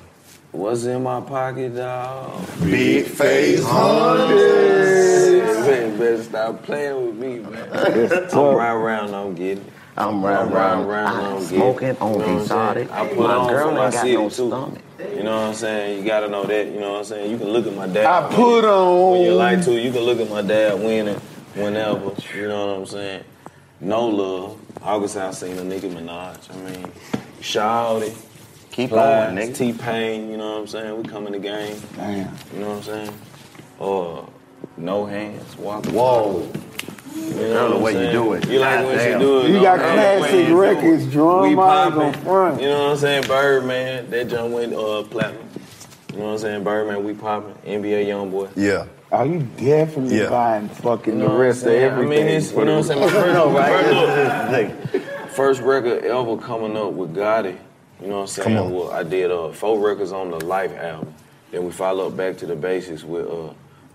What's in my pocket, dog? Big face hundreds. Man, better stop playing with me, man. I'm right around. I'm getting it. I'm smoking on exotic. I put on girl my city no too. You know what I'm saying? You gotta know that. You know what I'm saying? You can look at my dad. I put on. When you like to, you can look at my dad winning whenever. You know what I'm saying? No love. August I seen a nigga Minaj. I mean, Shawty. Keep Plies, on, nigga. T-Pain. You know what I'm saying? We come in the game. Damn. You know what I'm saying? Or no hands. Walk. Whoa. You know the way saying? You do it. You like when she do it. You got classic records, drum on front. You know what I'm saying? Birdman, that jump went platinum. You know what I'm saying? Birdman, we popping. NBA Youngboy. Yeah. Are you definitely buying fucking the rest of everything? I mean, it's, you know what I'm saying? My first record ever coming up with Gotti. You know what I'm saying? Well, I did 4 records on the Life album. Then we follow up Back to the Basics with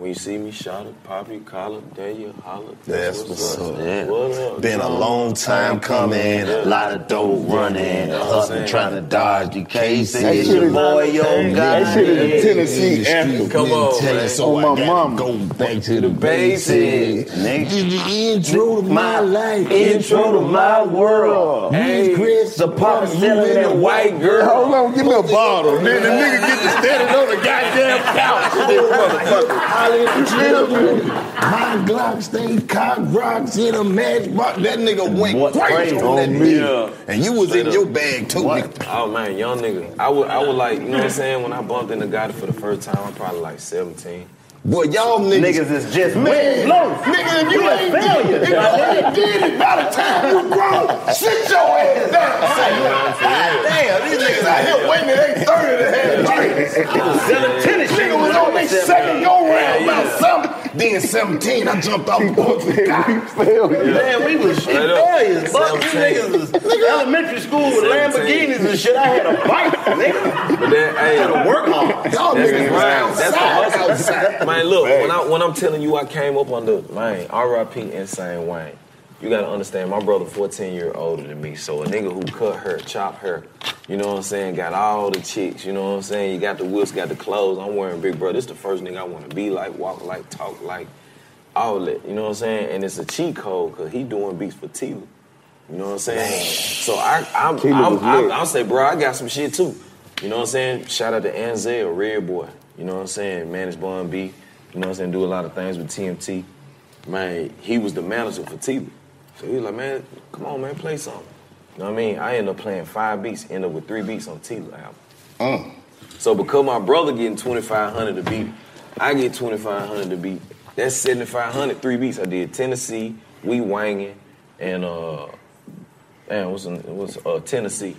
When you see me, shout it, pop it, call it, dare you, holler. That's what's up. Yeah. What up? Been a long time coming, a lot of dope running, hustling, trying to dodge the cases. That shit is boy, yo, guy. That shit is a Tennessee anthem. Come on, man. So on my mama. Go back to the basics. Next intro to my life, intro to my world. Hey, Chris, the pop selling that white girl. Hold on, give me a bottle. Then the nigga get to standing on the goddamn couch. Motherfucker. My Glock stayed cocked, rocks in a matchbox. That nigga went crazy on that nigga. Yeah. And you was straight in up. Your bag too, what? Nigga. Oh man, young nigga. I would like, you know what I'm saying? When I bumped into Gotti for the first time, I'm probably like 17. Boy, y'all niggas is just man. No, nigga, if you ain't failure, if you ain't did it by the time you grown, sit your ass down. Damn, these niggas out here waiting till they 30 to have drinks. Nigga was on their second go round about something. Then 17, I jumped off the boat. Damn, we was shit failures. Fuck, you niggas was elementary school with Lamborghinis and shit. I had a bike, nigga. But then I had to work hard. Y'all niggas was outside. Man, look, when I'm telling you I came up under, man, R.I.P. Insane Wayne, you got to understand, my brother 14 years older than me, so a nigga who cut her, chopped her, you know what I'm saying, got all the chicks, you know what I'm saying, you got the whips, got the clothes, I'm wearing big brother, this the first nigga I want to be like, walk like, talk like, all that, you know what I'm saying, and it's a cheat code, because he doing beats for Tila, you know what I'm saying, so I'll say, bro, I got some shit too, you know what I'm saying, shout out to Anzel, Red Boy, you know what I'm saying, managed Bun B, you know what I'm saying, do a lot of things with TMT. Man, he was the manager for T.V. So he was like, man, come on, man, play something. You know what I mean? I ended up playing 5 beats, ended up with 3 beats on T.V. album. So because my brother getting $2,500 to beat, I get $2,500 to beat. That's $7,500, 3 beats. I did Tennessee, We Wangin', and, Tennessee.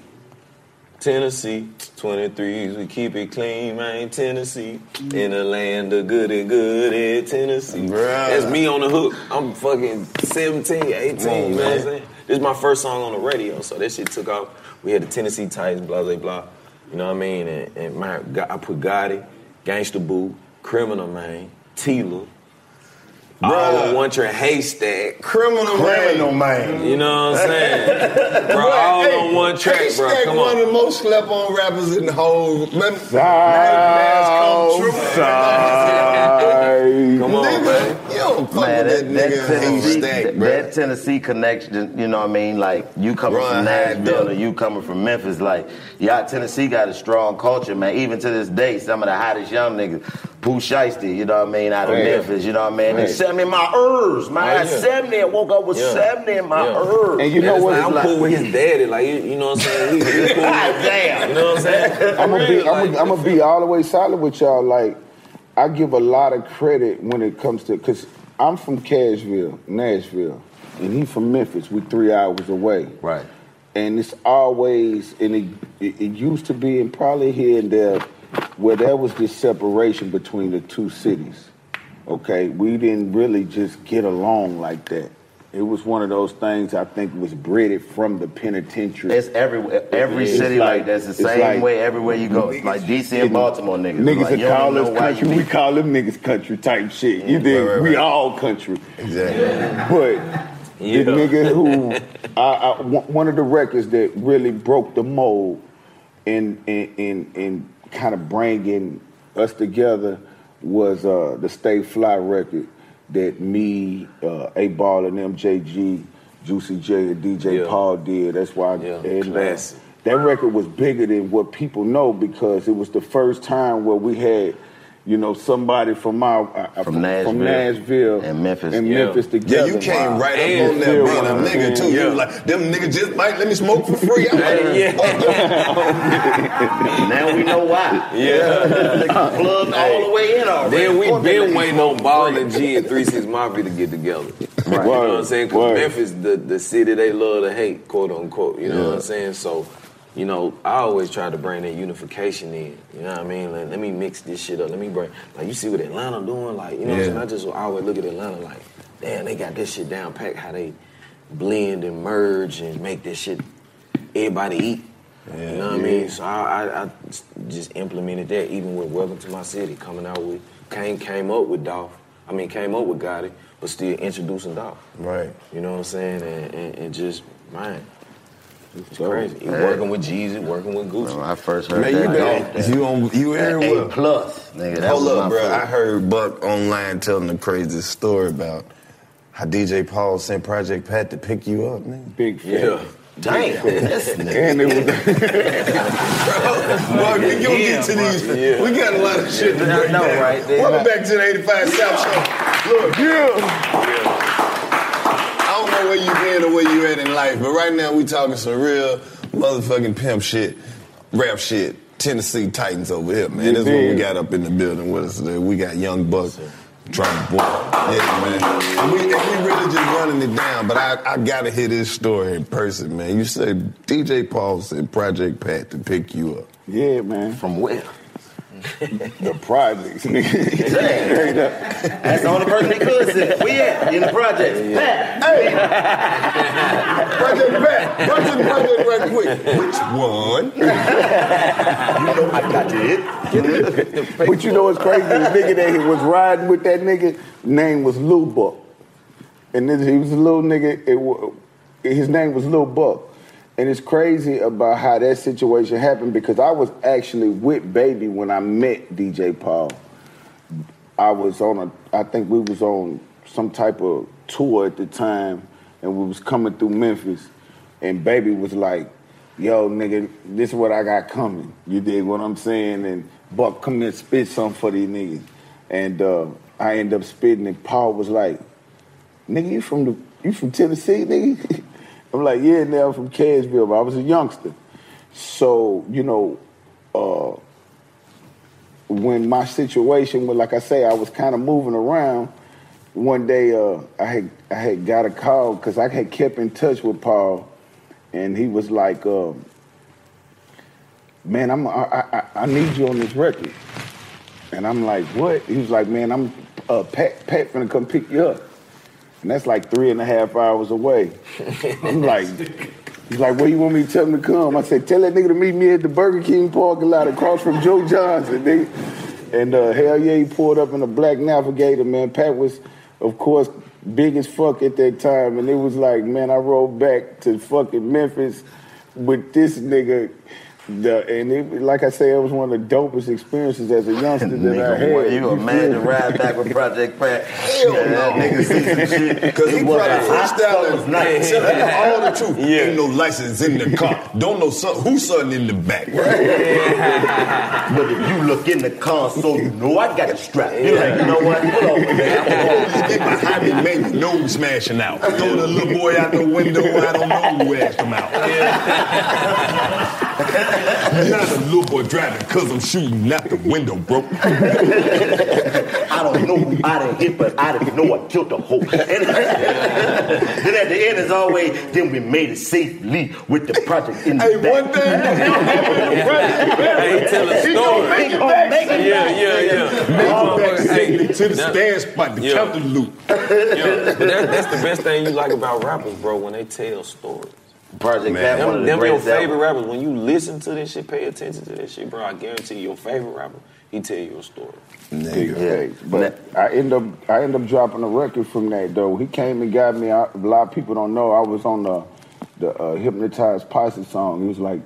Tennessee, 23s, we keep it clean, man, Tennessee. In the land of goody, goody, Tennessee. Bruh. That's me on the hook. I'm fucking 17, 18, man. You know what I'm saying? This is my first song on the radio, so that shit took off. We had the Tennessee Titans, blah, blah, blah. You know what I mean? And I put Gotti, Gangsta Boo, Criminal, man, Tila. Bro, I want your haystack. Criminal man. You know what I'm saying? Bro, all on one track, bro. Come on. One of the most slept on rappers in the whole. Come on, man. Yo, fuck with that nigga haystack, bro. That Tennessee connection, you know what I mean? Like, you coming from Nashville or you coming from Memphis, like, y'all Tennessee got a strong culture, man. Even to this day, some of the hottest young niggas. Pooh Shiesty, you know what I mean, out of Memphis, you know what I mean? Right. They sent me my herbs, man. I got 70 and woke up with 70 in my herbs. And you know what? Like, I'm cool with his daddy, like, you know what I'm saying? He's cool with damn. You know what I'm saying? I'm going to be all the way solid with y'all. Like, I give a lot of credit when it comes to, because I'm from Cashville, Nashville, and he from Memphis. We're 3 hours away. Right. And it's always, and it used to be, and probably here and there, well, there was this separation between the two cities, okay? We didn't really just get along like that. It was one of those things I think was bred from the penitentiary. It's everywhere. Every city like that's the same way everywhere you go. It's like D.C. and Baltimore niggas. Niggas like, call us country. We call them niggas country type shit. You dig? Right. We all country. Exactly. But the nigga who, one of the records that really broke the mold in kind of bringing us together was the Stay Fly record that me, A-Ball and MJG, Juicy J and DJ Paul did. That's why that record was bigger than what people know because it was the first time where we had, you know, somebody from Nashville and Memphis together. Yeah, you came right up on that brother nigga too. You was like, them niggas just might let me smoke for free. I'm like, now we know why. Yeah. Plugged all the way in already. Then we've been waiting on Ball and G and 3 6 Mafia to get together. Right. You know what I'm saying? Because Memphis, the city they love to hate, quote unquote. You know what I'm saying? So, you know, I always try to bring that unification in. You know what I mean? Like, let me mix this shit up. Let me bring, like, you see what Atlanta doing? Like, you know what I'm saying? I just always look at Atlanta like, damn, they got this shit down packed, how they blend and merge and make this shit everybody eat. Yeah, you know what I mean? So I just implemented that even with Welcome to My City, coming out with Kane came up with Dolph. I mean, came up with Gotti, but still introducing Dolph. Right. You know what I'm saying? And just, man, it's crazy. He working with Jeezy, working with Gucci. When I first heard man, that. Man, you heard it. A+, nigga. That hold up, bro. Favorite. I heard Buck online telling the craziest story about how DJ Paul sent Project Pat to pick you up, nigga. Big fan. Yeah. Damn. And it was. Bro, we gonna get to these. Yeah. We got a lot of shit to break down. Right there. Welcome back to the 85 South Show. Look, I don't know where you been or where you at in life, but right now we talking some real motherfucking pimp shit, rap shit, Tennessee Titans over here, man. That's what we got up in the building with us today. We got Young Buck. Drumma Boy. Yeah, man. We really just running it down, but I gotta hear this story in person, man. You said DJ Paul said Project Pat to pick you up. Yeah, man. From where? The projects, nigga. That's the only person he could say. We at in the projects. Yeah. Pat. Hey. Project Pat. Run to the project right quick. Which one? You know I got it. But you know what's crazy? The nigga that he was riding with, that nigga name was Lil Buck, and he was a little nigga. His name was Lil Buck. And it's crazy about how that situation happened because I was actually with Baby when I met DJ Paul. I think we was on some type of tour at the time, and we was coming through Memphis, and Baby was like, yo, nigga, this is what I got coming. You dig what I'm saying? And Buck, come and spit something for these niggas. And I ended up spitting, and Paul was like, nigga, you from Tennessee, nigga? I'm like, yeah, now I'm from Cashville, but I was a youngster. So, you know, when my situation was, like I say, I was kind of moving around. One day I had got a call because I had kept in touch with Paul, and he was like, man, I need you on this record. And I'm like, what? He was like, man, I'm Pat finna come pick you up. And that's like 3.5 hours away. I'm like, he's like, where you want me to tell him to come? I said, tell that nigga to meet me at the Burger King parking lot across from Joe Johnson, nigga. And hell yeah, he pulled up in a black Navigator, man. Pat was, of course, big as fuck at that time. And it was like, man, I rolled back to fucking Memphis with this nigga. Like I say, it was one of the dopest experiences as a youngster that nigga, I had. Boy, you a man to ride back with Project Pat? Hell no. That nigga see some shit. Because he probably freestyling. Tell all the truth. Yeah. Ain't no license in the car. Don't know who's something in the back. Right? Yeah. But if you look in the console, you know I got a strap. You're like, you know what? Hold on, man. I'm get behind me, man. You know we smashing out. Throw the little boy out the window. I don't know who asked him out. Yeah. Not a little boy driving, cause I'm shooting out the window, bro. I don't know who I done hit, but I didn't know I killed the hoe. Then at the end, as always, then we made it safely with the project in the back. One thing, tell a story. Make it back safely to the stand spot, the counter loop. But that's the best thing you like about rappers, bro, when they tell stories. Project Pat, one of the them your favorite rappers. When you listen to this shit, pay attention to this shit, bro. I guarantee your favorite rapper, he tell you a story. Nigga. Yeah, but I end up dropping a record from that though. He came and got me. A lot of people don't know I was on the Hypnotized Posse song. It was like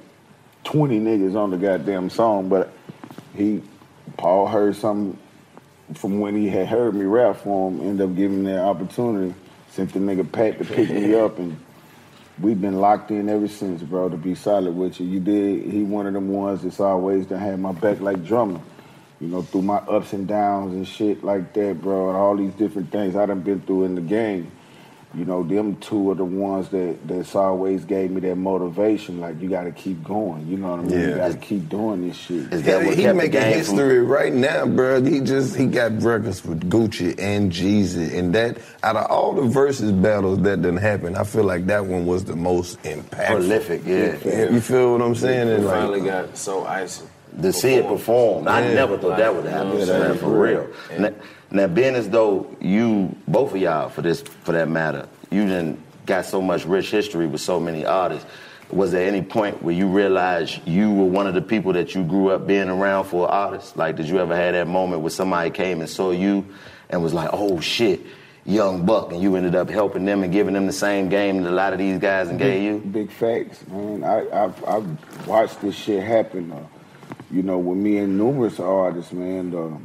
20 niggas on the goddamn song, but Paul heard something from when he had heard me rap for him. Ended up giving me that opportunity. Sent the nigga Pat to pick me up and. We've been locked in ever since, bro, to be solid with you. You did, he one of them ones that's always done had my back like Drumma. You know, through my ups and downs and shit like that, bro, and all these different things I done been through in the game. You know, them two are the ones that's always gave me that motivation, like, you got to keep going, you know what I mean? Yeah. You got to keep doing this shit. He making history right now, bro. He got records with Gucci and Jeezy, and that, out of all the versus battles that done happened, I feel like that one was the most impactful. Prolific, yeah. You feel what I'm saying? It finally got so icy. To see it performed. I never thought that would happen, for real. Now, being as though you, both of y'all, for that matter, you done got so much rich history with so many artists. Was there any point where you realized you were one of the people that you grew up being around for artists? Like, did you ever have that moment where somebody came and saw you and was like, oh, shit, Young Buck, and you ended up helping them and giving them the same game that a lot of these guys gave you? Big facts, man. I've watched this shit happen, you know, with me and numerous artists, man.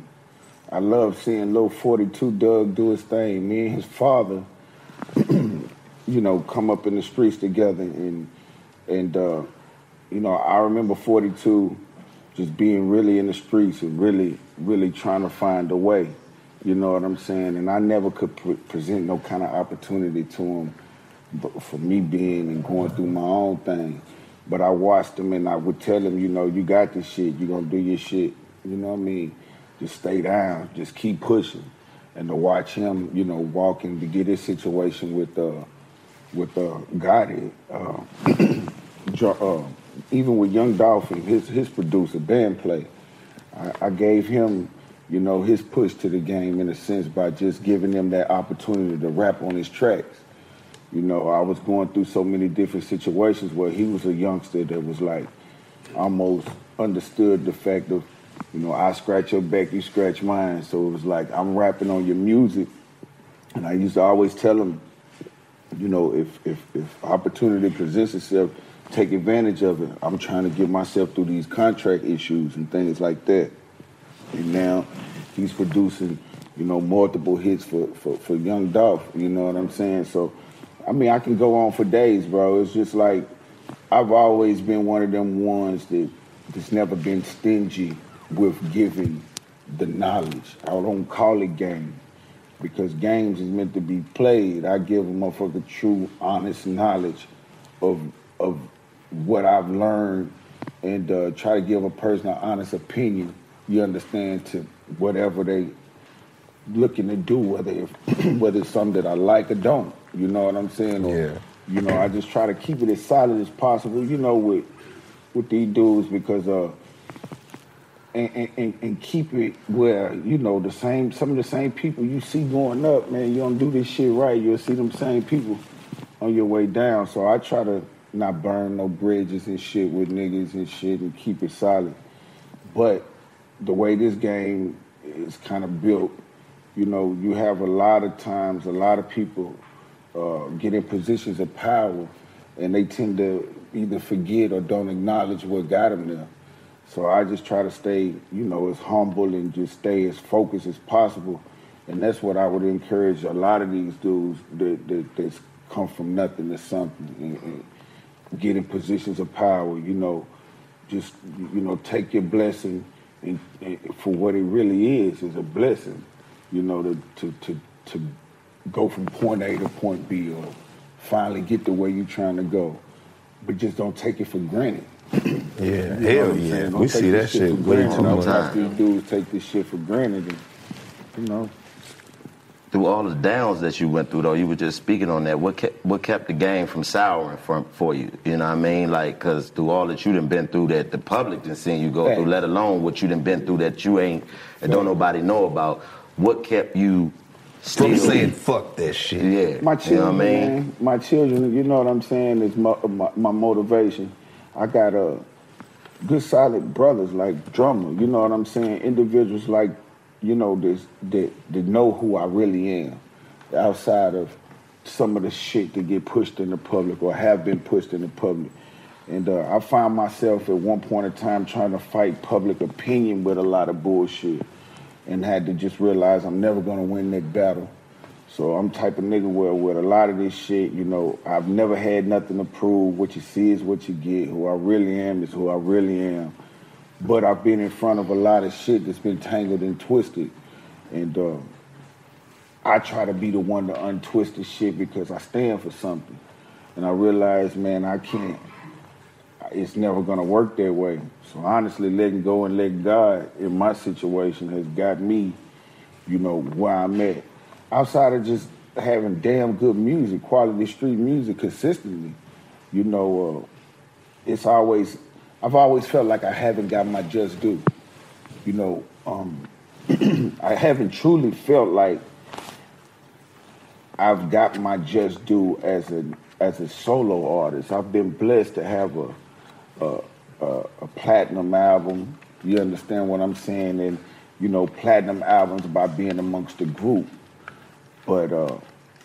I love seeing Lil 42 Doug do his thing. Me and his father, you know, come up in the streets together and you know, I remember 42 just being really in the streets and really, really trying to find a way. You know what I'm saying? And I never could present no kind of opportunity to him but for me being and going through my own thing. But I watched him and I would tell him, you know, you got this shit. You're going to do your shit. You know what I mean? Just stay down. Just keep pushing. And to watch him, you know, walking to get his situation with Gotti, even with Young Dolph and his producer, Bandplay, I gave him, you know, his push to the game in a sense by just giving him that opportunity to rap on his tracks. You know, I was going through so many different situations where he was a youngster that was like almost understood the fact of, you know, I scratch your back, you scratch mine. So it was like, I'm rapping on your music. And I used to always tell him, you know, if opportunity presents itself, take advantage of it. I'm trying to get myself through these contract issues and things like that. And now he's producing, you know, multiple hits for Young Dolph, you know what I'm saying? So, I mean, I can go on for days, bro. It's just like I've always been one of them ones that's never been stingy with giving the knowledge. I don't call it game. Because games is meant to be played. I give a motherfucker true, honest knowledge of what I've learned and try to give a person an honest opinion, you understand, to whatever they looking to do, whether it's something that I like or don't, you know what I'm saying? Or, yeah. You know, I just try to keep it as solid as possible, you know, with these dudes because... And keep it where, you know, some of the same people you see going up, man, you don't do this shit right, you'll see them same people on your way down. So I try to not burn no bridges and shit with niggas and shit and keep it solid. But the way this game is kind of built, you know, you have a lot of times, a lot of people get in positions of power and they tend to either forget or don't acknowledge what got them there. So I just try to stay, you know, as humble and just stay as focused as possible. And that's what I would encourage a lot of these dudes that's come from nothing to something and get in positions of power, you know, just, you know, take your blessing and for what it really is a blessing, you know, to go from point A to point B or finally get the way you're trying to go. But just don't take it for granted. Yeah, you hell yeah. We see that shit way too much. These dudes take this shit for granted. And, you know. Through all the downs that you went through, though, you were just speaking on that. What kept the game from souring for you? You know what I mean? Like, because through all that you done been through that the public done seen you go through, let alone what you done been through that you ain't, and don't nobody know about, what kept you still saying, fuck that shit? Yeah. My children, you know what I mean? Man, my children, you know what I'm saying, is my motivation. I got good solid brothers like Drumma, you know what I'm saying? Individuals like, you know, that know who I really am outside of some of the shit that get pushed in the public or have been pushed in the public. And I found myself at one point in time trying to fight public opinion with a lot of bullshit and had to just realize I'm never going to win that battle. So I'm type of nigga where with a lot of this shit, you know, I've never had nothing to prove. What you see is what you get. Who I really am is who I really am. But I've been in front of a lot of shit that's been tangled and twisted. And I try to be the one to untwist the shit because I stand for something. And I realize, man, I can't. It's never going to work that way. So honestly, letting go and let God in my situation has got me, you know, where I'm at. Outside of just having damn good music, quality street music consistently, you know, I've always felt like I haven't got my just due. You know, I haven't truly felt like I've got my just due as an as a solo artist, I've been blessed to have a platinum album. You understand what I'm saying? And, you know, platinum albums by being amongst the group. But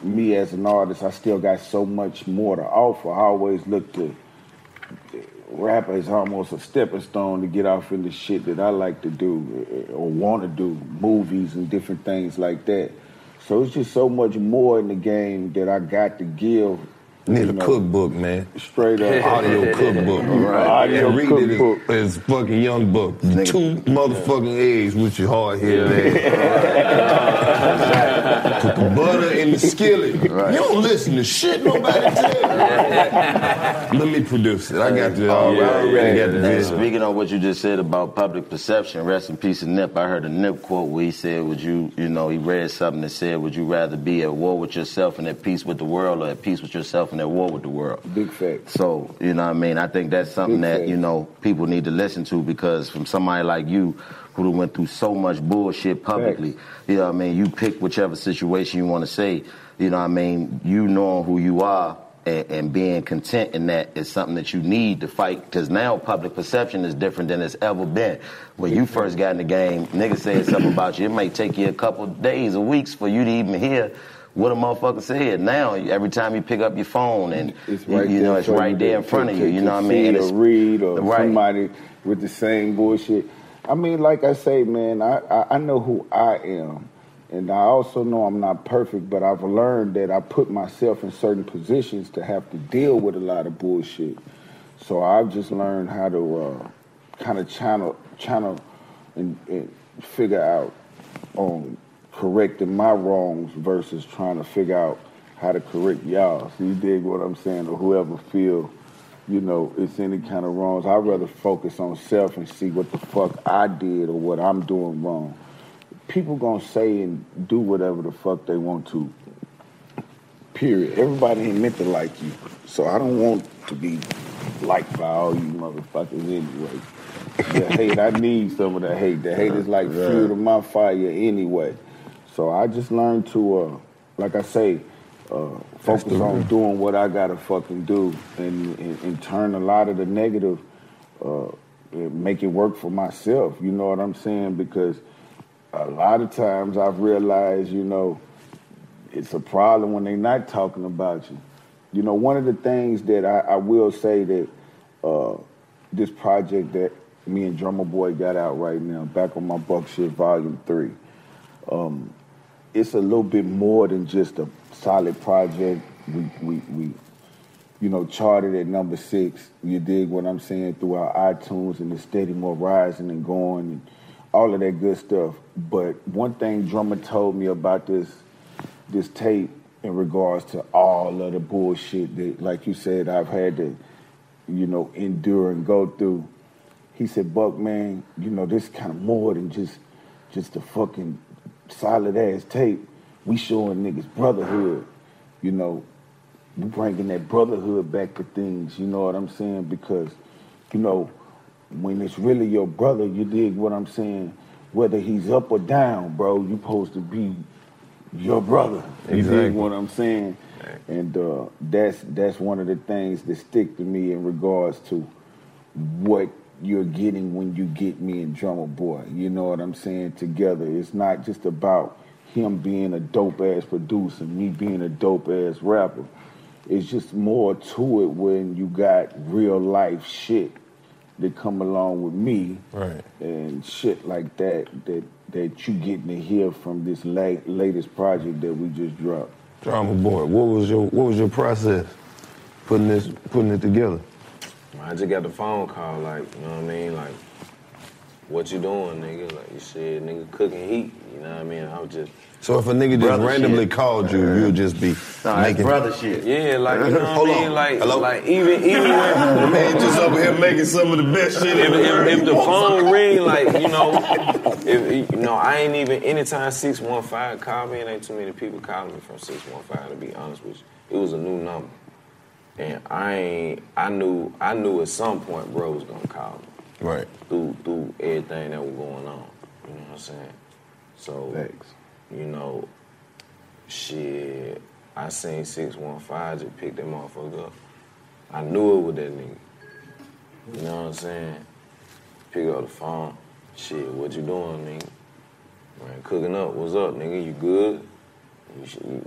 me as an artist, I still got so much more to offer. I always look to rap as almost a stepping stone to get off into shit that I like to do or want to do, movies and different things like that. So it's just so much more in the game that I got to give. Need a cookbook, man. Straight up. Audio cookbook. Right. Audio cookbook. It's fucking Young Buck. Two motherfucking eggs with your hard head egg. Put the butter in the skillet. Right. You don't listen to shit nobody tell you. Let me produce it. I got the already. Speaking on what you just said about public perception, rest in peace to Nip. I heard a Nip quote where he said, would you, you know, he read something that said, would you rather be at war with yourself and at peace with the world, or at peace with yourself and at war with the world? Big fact. So, you know what I mean? I think that's something that, you know, people need to listen to, because from somebody like you who went through so much bullshit publicly, you know what I mean? You pick whichever situation you want to say, you know what I mean? You knowing who you are and being content in that is something that you need to fight, because now public perception is different than it's ever been. When you first got in the game, niggas said something about you. It may take you a couple days or weeks for you to even hear what a motherfucker said. Now, every time you pick up your phone, and it's right you know there, it's right there in front of you. You know what I mean? Or it's, read or somebody with the same bullshit. I mean, like I say, man, I know who I am, and I also know I'm not perfect. But I've learned that I put myself in certain positions to have to deal with a lot of bullshit. So I've just learned how to kind of channel, and figure out correcting my wrongs versus trying to figure out how to correct y'all. So you dig what I'm saying? Or whoever feel, you know, it's any kind of wrongs. I'd rather focus on self and see what the fuck I did or what I'm doing wrong. People gonna say and do whatever the fuck they want to. Period. Everybody ain't meant to like you. So I don't want to be liked by all you motherfuckers anyway. The hate, I need some of the hate. The hate is like fuel to my fire anyway. So I just learned to, like I say, focus on doing what I gotta fucking do, and turn a lot of the negative, and make it work for myself. You know what I'm saying? Because a lot of times I've realized, you know, it's a problem when they're not talking about you. You know, one of the things that I will say that this project that me and Drumma Boy got out right now, Back On My Buck Sh*T Volume 3, it's a little bit more than just a solid project. We you know, charted at number 6. You dig what I'm saying? Throughout iTunes, and it's steady more rising and going and all of that good stuff. But one thing Drumma told me about this tape in regards to all of the bullshit that, like you said, I've had to, you know, endure and go through. He said, Buck, man, you know, this kind of more than just the fucking solid ass tape. We showing niggas brotherhood, you know. We bringing that brotherhood back to things, you know what I'm saying? Because, you know, when it's really your brother, you dig what I'm saying? Whether he's up or down, bro, you supposed to be your brother. You dig what I'm saying? And that's one of the things that stick to me in regards to what you're getting when you get me and Drumma Boy. You know what I'm saying? Together. It's not just about him being a dope-ass producer, me being a dope-ass rapper. It's just more to it when you got real-life shit that come along with me, right, and shit like that you getting to hear from this latest project that we just dropped. Drumma Boy, what was your process putting it together? I just got the phone call, like, you know what I mean? Like, what you doing, nigga? Like, you said, nigga, cooking heat, you know what I mean? I was just... So if a nigga just randomly called you, you'll just be making... brother shit. Yeah, like, you know what I mean? Like, hello? Like, even when... The man just over here making some of the best shit ever. If the phone ring, like, you know, I ain't even... Anytime 615 call me, it ain't too many people calling me from 615, to be honest with you. It was a new number. And I knew at some point bro was gonna call me. Right. Through everything that was going on. You know what I'm saying? So, you know, shit, I I seen 615, I just picked that motherfucker up. I knew it was that nigga. You know what I'm saying? Pick up the phone. Shit, what you doing, nigga? Man, cooking up, what's up, nigga? You good? You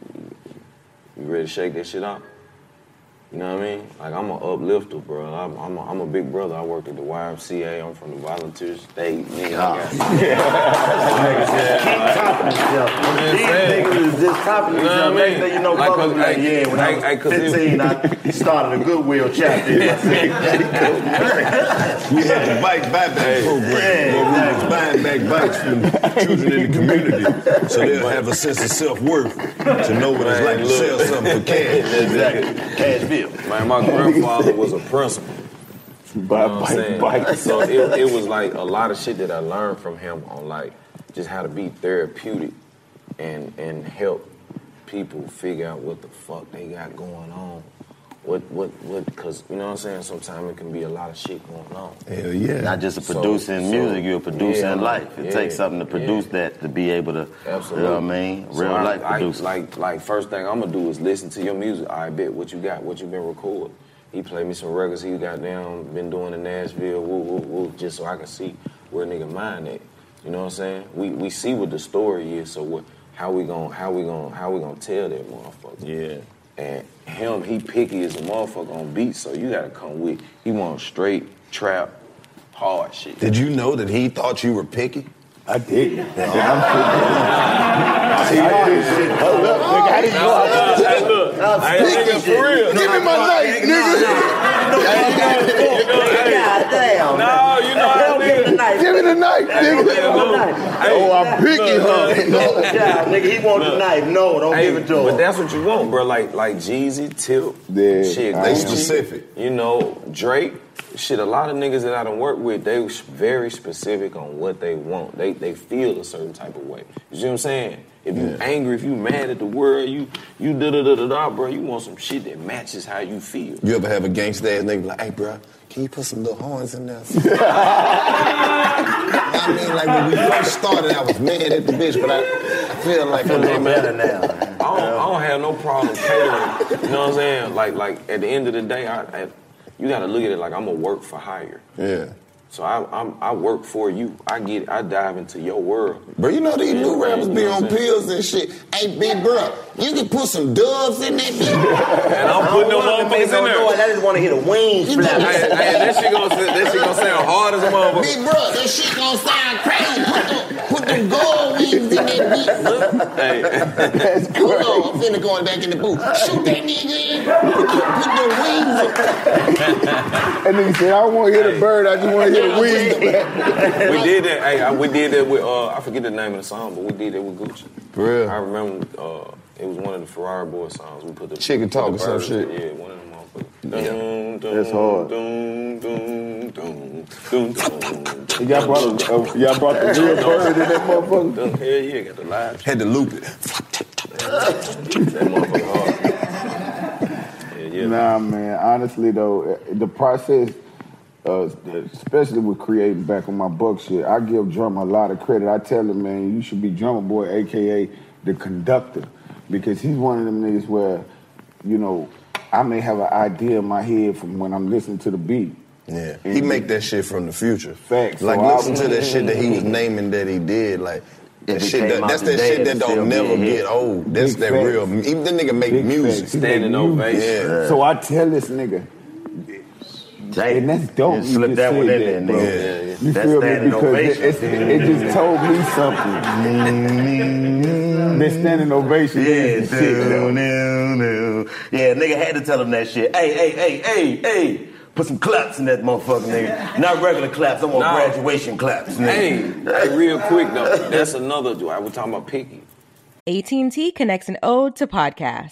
ready to shake that shit out? You know what I mean? Like, I'm an uplifter, bro. I'm a big brother. I worked at the YMCA. I'm from the volunteer state. Nigga, These niggas is just topping each other. Next thing you know, when I was 15, I started a Goodwill chapter. We had the bike buyback program where we was buying back bikes from children in the community so they'll have a sense of self-worth to know what it's like to sell something for cash. Exactly. Cash. Man, my grandfather was a principal. You know what I'm saying? So it was like a lot of shit that I learned from him on like just how to be therapeutic and help people figure out what the fuck they got going on. Because, you know what I'm saying? Sometimes it can be a lot of shit going on. Hell yeah. Not just a producer in music, you're a producer in life. It takes something to produce that, to be able to, you know what I mean? Real life producer. Like, first thing I'm going to do is listen to your music. I bet what you got, what you been recording. He played me some records he got down, been doing in Nashville, woo, woo, woo, just so I can see where a nigga mind at. You know what I'm saying? We see what the story is, so how we gonna tell that motherfucker? Yeah. And him, he picky as a motherfucker on beats, so you gotta come with. He want straight, trap, hard shit. Did you know that he thought you were picky? I did. Hold up, nigga. How do you know I was picky? For real. Give me my knife, nigga. No, you know how nigga. Give me the knife, nigga. Oh, I'm picky, huh? Nigga, he want the knife. No, don't give it to him. But that's what you want, bro. Like Jeezy, Tip, shit. They specific. You know, Drake. Shit, a lot of niggas that I done worked with, they was very specific on what they want. They feel a certain type of way. You see what I'm saying? If you angry, if you mad at the world, you da-da-da-da-da, bro, you want some shit that matches how you feel. You ever have a gangsta-ass nigga like, hey, bro, can you put some little horns in there? I mean, like, when we first started, I was mad at the bitch, but I feel like I'm better now. I don't have no problem catering. You know what I'm saying? Like at the end of the day, you gotta look at it like I'm a work for hire. Yeah. So I work for you. I dive into your world. Bro, you know these new rappers be on pills and shit. Hey, big bro, you can put some doves in that bitch. And I'm putting them motherfuckers in there. I just want to hear the wings flap. Hey, that shit gonna sound hard as a motherfucker. Big bro, that shit gonna sound crazy. Put them gold wings in that bitch. Hey. That's crazy. Hold on, I'm finna going back in the booth. Shoot that nigga in. Put the wings in. That nigga said, I don't want to hear the bird. I just want to hear. We did that. Hey, we did that with I forget the name of the song, but we did that with Gucci. For real. I remember it was one of the Ferrari Boy songs. We put the chicken talk or some shit. Yeah, one of them motherfuckers. Yeah. That's hard. Y'all brought the real bird in that motherfucker. Hell yeah, got the live. Had to loop it. That motherfucker hard. Yeah, man. Honestly though, the process. Especially with creating Back On My Buck shit, I give Drumma a lot of credit. I tell him, man, you should be Drumma Boy, a.k.a. the conductor, because he's one of them niggas where, you know, I may have an idea in my head from when I'm listening to the beat. Yeah, and he make that shit from the future. Facts. Like, so listen to that shit that he was naming that he did, like... That's that shit that don't never get old. That's that facts. Real... Even the nigga make music. Standing ovation. Yeah. So I tell this nigga... And that's dope. You slip that one in there, nigga. Yeah. You feel me? Because it just told me something. That standing ovation. Yeah, dude. Yeah, nigga had to tell him that shit. Hey. Put some claps in that motherfucker, nigga. Not regular claps. I want graduation claps, nigga. Hey, real quick, though. That's another dude. I was talking about picky. AT&T connects an ode to podcasts.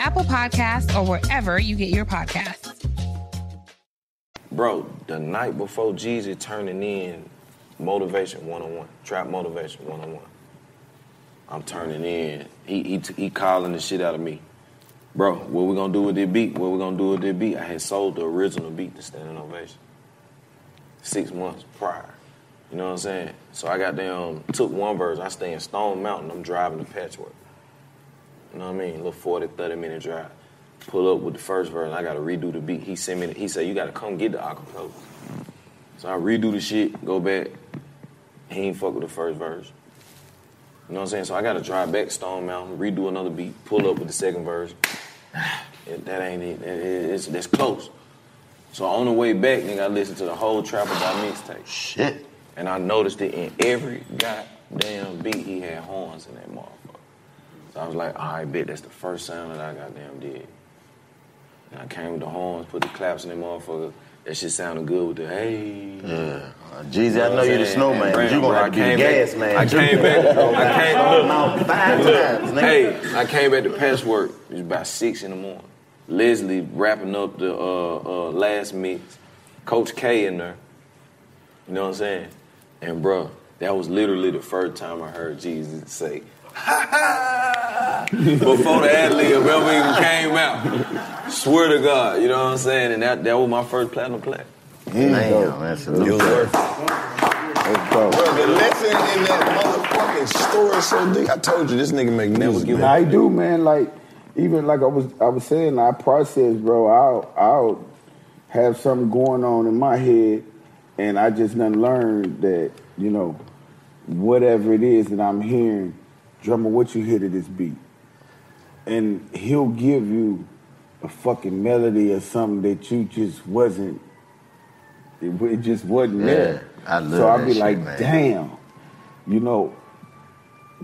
Apple Podcasts, or wherever you get your podcasts. Bro, the night before Jeezy turning in Motivation 101, Trap Motivation 101. I'm turning in. He calling the shit out of me. Bro, what we gonna do with this beat? I had sold the original beat to Standing Ovation 6 months prior. You know what I'm saying? So I got down, took one verse. I stay in Stone Mountain. I'm driving to Patchwork. You know what I mean? Little 40, 30-minute drive. Pull up with the first verse. I gotta redo the beat. He sent me. He said, you gotta come get the acapella. So I redo the shit, go back. He ain't fuck with the first verse. You know what I'm saying? So I got to drive back Stone Mountain, redo another beat, pull up with the second verse. That ain't it. That's close. So on the way back, nigga, I listened to the whole Trapper by mixtape. Shit. And I noticed it in every goddamn beat he had horns in that motherfucker. So I was like, all right, bet, that's the first sound that I goddamn did. And I came with the horns, put the claps in that motherfucker. That shit sounded good with the hey. Yeah. Jeezy, I know you're the snowman, but you're going to have to be the gas man. I came back to Patchwork. It was about 6 in the morning. Leslie wrapping up the last mix. Coach K in there. You know what I'm saying? And, bro, that was literally the first time I heard Jeezy say, ha ha! Before the ad-lib ever even came out. Swear to God, you know what I'm saying? And that was my first platinum plaque. Damn, that's a little worth it. Bro, the lesson in that motherfucking story is so deep. I told you, this nigga make never give up. I do, man. Like, even like I was saying, I process, bro. I'll have something going on in my head, and I just done learned that, you know, whatever it is that I'm hearing, Drumma, what you hear to this beat? And he'll give you a fucking melody or something that you just wasn't, it just wasn't there. I love so I'd be shit, like, man. Damn, you know,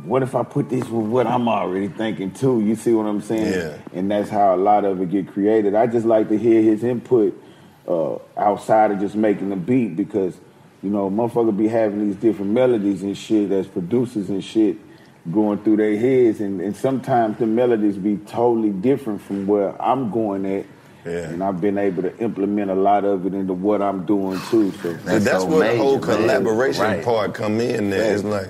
what if I put this with what I'm already thinking too? You see what I'm saying? Yeah. And that's how a lot of it get created. I just like to hear his input outside of just making the beat because, you know, motherfucker be having these different melodies and shit as producers and shit going through their heads, and sometimes the melodies be totally different from where I'm going at. Yeah. And I've been able to implement a lot of it into what I'm doing too. So that's where the whole collaboration part come in there. It's like,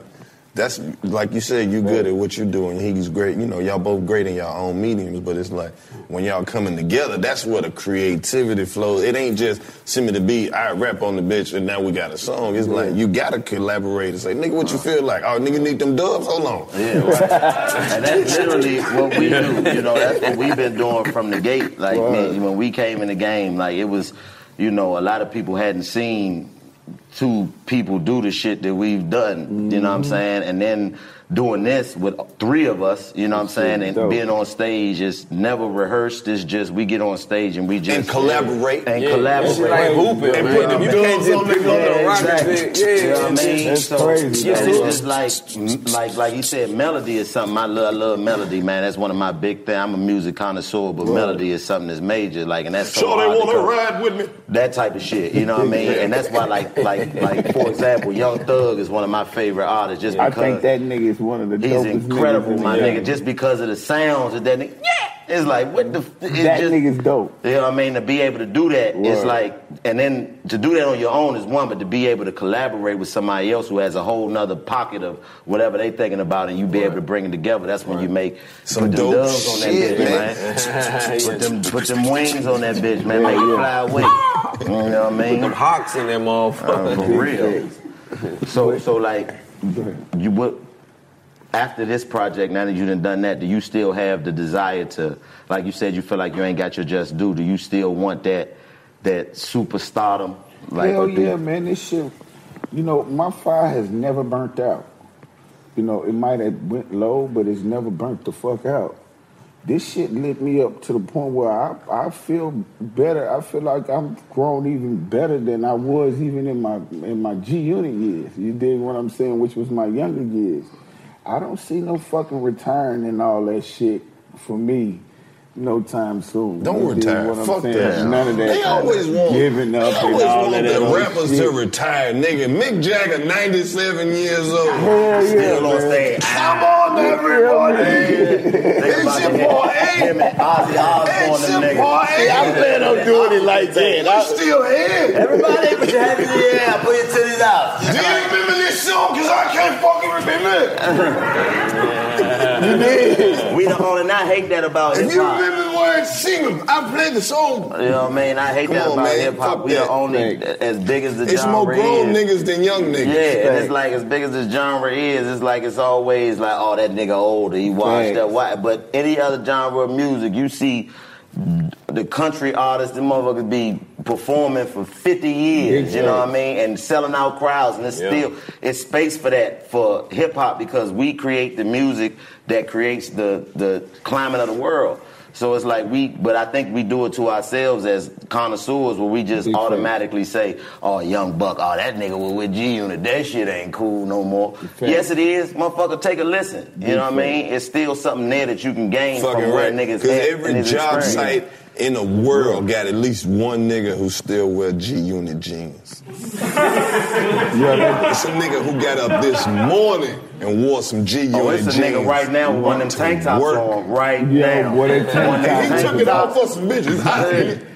that's like you said, you good at what you do, and he's great. You know, y'all both great in y'all own mediums, but it's like when y'all coming together, that's where the creativity flows. It ain't just send me the beat, I rap on the bitch, and now we got a song. It's like you gotta collaborate and say, nigga, what you feel like? Oh, nigga, need them dubs? Hold on. Yeah, right. And that's literally what we do. You know, that's what we've been doing from the gate. Like when we came in the game, like it was, you know, a lot of people hadn't seen two people do the shit that we've done, you know what I'm saying? And then doing this with three of us, you know what I'm saying? And being on stage is never rehearsed. It's just we get on stage and we just... And collaborate. And collaborate. It's like hooping, and put them dudes on the rocket bit. Yeah, you know what I mean? That's crazy. Yeah, it's just like you said, melody is something I love melody, man. That's one of my big things. I'm a music connoisseur, but melody is something that's major. Like, and that's so sure they want to ride with me. That type of shit, you know what I mean? And that's why, like for example, Young Thug is one of my favorite artists just because... I think that nigga is one of the dopest. He's incredible, my nigga, just because of the sounds of that nigga. Yeah! It's like, what the... That nigga's dope. You know what I mean? To be able to do that, it's like... And then to do that on your own is one, but to be able to collaborate with somebody else who has a whole nother pocket of whatever they thinking about and you be able to bring it together, that's when you make... Some dope shit, man. Put them wings on that bitch, man. Make it fly away. You know what I mean? Put them hawks in that motherfucker. For real. So like, you would... After this project, now that you done that, do you still have the desire to, like you said, you feel like you ain't got your just due? Do you still want that superstardom? Like, hell yeah, man! This shit, you know, my fire has never burnt out. You know, it might have went low, but it's never burnt the fuck out. This shit lit me up to the point where I feel better. I feel like I'm grown even better than I was even in my G-Unit years. You dig what I'm saying? Which was my younger years. I don't see no fucking retiring and all that shit for me no time soon. Don't retire. Fuck that. None of that. They always want giving up and all that. They always want the rappers to retire, nigga. Mick Jagger, 97 years old. Hell yeah, still on stage. Come on, everybody. It's your boy A. It's your boy A. I plan on doing it like that. I'm still here. Everybody put your hands in the air. Put your titties out. Do you remember this song? Because I can't fucking remember it. You did. We the only, and I hate that about hip hop. Remember the word singer. I played the song. You know what I mean? I hate that about hip hop. We are only as big as the genre is. It's more grown niggas than young niggas. Yeah, and it's like as big as the genre is, it's like it's always like, oh, that nigga older. He watched that white. But any other genre of music, you see the country artists, them motherfuckers be performing for 50 years, you know what I mean? And selling out crowds, and it's still, it's space for that for hip hop because we create the music that creates the climate of the world. So it's like but I think we do it to ourselves as connoisseurs where we just automatically say, oh, Young Buck, oh, that nigga was with G-Unit, that shit ain't cool no more. Yes, it is. Motherfucker, take a listen. You know what I mean? It's still something there that you can gain fucking from where niggas at. Because every job site in the world got at least one nigga who still wear G-Unit jeans. It's a nigga who got up this morning and wore some G-Unit jeans. It's a nigga right now with one of them tank tops on now. What it he took it off for some bitches.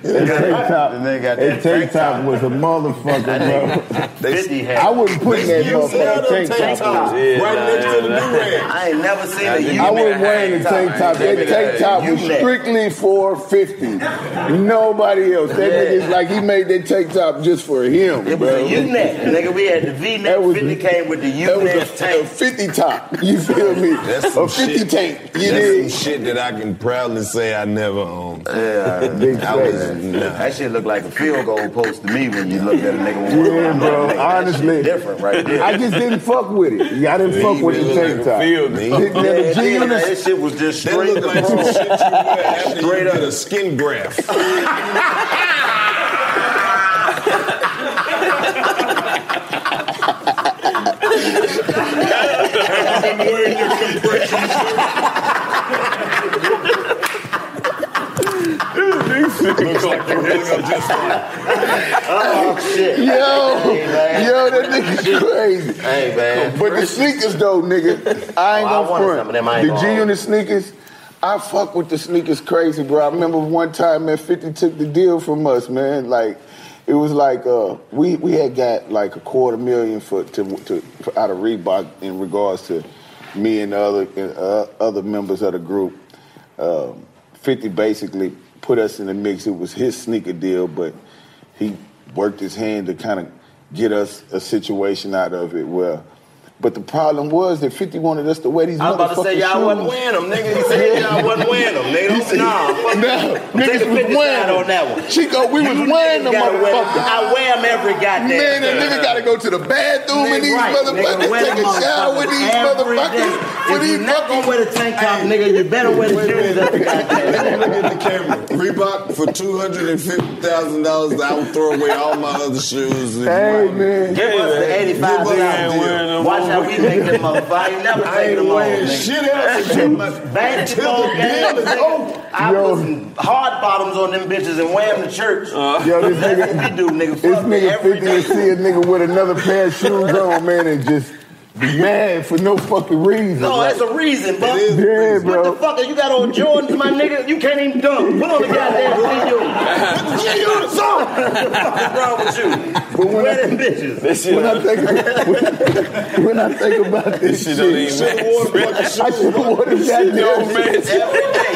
That tank top was a motherfucker, bro. 50 had. I wouldn't put that motherfucker tank top on. Right next to the do-rag. I ain't never seen a unit. I wasn't wearing the tank top. That tank top was strictly for 50. Nobody else. That nigga's like, he made that tank top just for him. It was a U-neck. Nigga, we had the V-neck. 50 came with the U-neck tank. 50 top, you feel me? That's some 50 shit. Tank. That's some shit that I can proudly say I never owned. Yeah, that shit looked like a field goal post to me when you looked at a nigga. Yeah, bro. Nigga, honestly, different right there. I just didn't fuck with it. Yeah, I didn't fuck with the tank top. That shit was just straight. That looked like some shit you wear after you did a skin graft. I'm wearing your compression shirt. Looks like you're going to just oh, shit. Yo, that nigga's crazy. Hey, man. But the sneakers, though, nigga, I ain't going to front. The G-Unit sneakers, I fuck with the sneakers crazy, bro. I remember one time, man, 50 took the deal from us, man, like, It was like we had got like $250,000 for out of Reebok in regards to me and the other members of the group. 50 basically put us in the mix. It was his sneaker deal, but he worked his hand to kind of get us a situation out of it where. But the problem was that 50 wanted us to wear these motherfucking shoes. I was about to say, y'all wasn't wearing them, nigga. He said y'all wasn't wearing them, nigga. No, niggas was wearing them. On that one. Chico, we was wearing them, motherfucker. I wear them every goddamn day. Man, that nigga got to go to the bathroom in these motherfuckers. Take a shower with these motherfuckers. If you're not going to wear the tank top, nigga, you better wear the shoes every goddamn day. Look at the camera. Reebok for $250,000, I would throw away all my other shoes. Hey, man. Give us the $85,000 deal. Now we make them up. I ain't never take them on. Shit else is too much. Basketball games. I put some hard bottoms on them bitches and wear them to church. Yo, this nigga, do, nigga. This nigga 50 to see a nigga with another pair of shoes on, man, and just be mad for no fucking reason. No, that's a reason, bro. What the fuck? You got on Jordans, my nigga? You can't even dunk. Put on the goddamn G-Unit. What's wrong with you? But where them bitches? When I think about this shit, I should have worn this goddamn shit every day.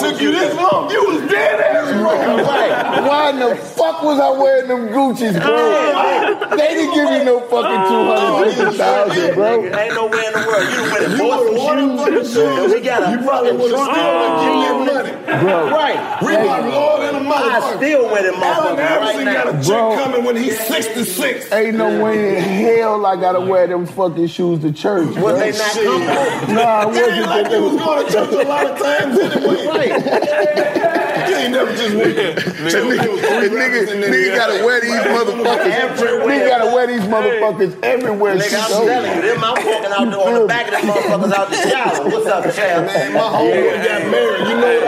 Took you this long? You was dead ass wrong. Like, why in the fuck was I wearing them Gucci's, bro? They didn't give you no fucking $200. Bro. Ain't nowhere in the world. You done went and bought shoes. We got a fucking G-Unit money. Bro. Right. We bought more than a motherfucker. I still went and bought right now. Got a chick coming when he's 66. Ain't no way in hell I gotta wear them fucking shoes to church. Was they not coming? Nah, I wasn't. It ain't like they was going to church a lot of times anyway. Right. You ain't never just went. Nigga gotta wear these motherfuckers. Nigga gotta wear these motherfuckers everywhere. I'm telling you, them, I'm walking out there on the back of them motherfuckers out the shower. What's up, child? Man, my homeboy got married. You know what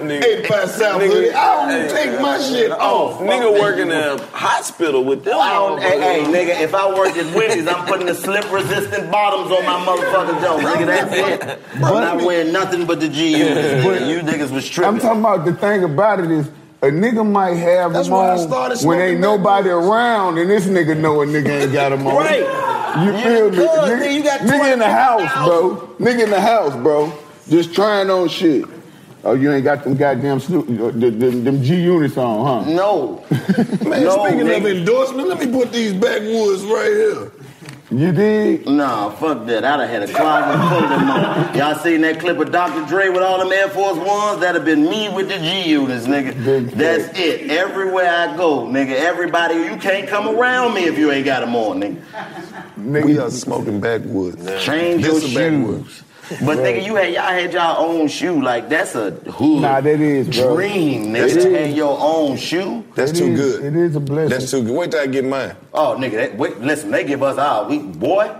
I wore? Nigga. 85 South hoodie. I don't take my shit off. Nigga working in a hospital with them. Hey, nigga, if I work at Wendy's, I'm putting the slip-resistant bottoms on my motherfucking Jones. Nigga, that's it. I'm not wearing nothing but the G-Unit. You niggas was tripping. I'm talking about the thing about it is, a nigga might have them on when ain't nobody around, and this nigga know a nigga ain't got them on. Right. You feel me? Nigga in the house, bro. Nigga in the house, bro. Just trying on shit. Oh, you ain't got them goddamn them G-Units on, huh? No. Man, no, speaking of endorsement, let me put these backwoods right here. You did? Nah, fuck that. I'd have had a closet full of them on. Y'all seen that clip of Dr. Dre with all them Air Force Ones? That'd have been me with the G-Units, nigga. That's it. Everywhere I go, nigga. Everybody, you can't come around me if you ain't got them on, nigga. Nigga, we are smoking backwoods. Change your shoes. But nigga, y'all had y'all own shoe. Like, that's a hood. Nah, that is, bro. Dream, nigga, to have your own shoe. That's too good. It is a blessing. That's too good. Wait till I get mine. Oh, nigga, listen, they give us our week. Boy,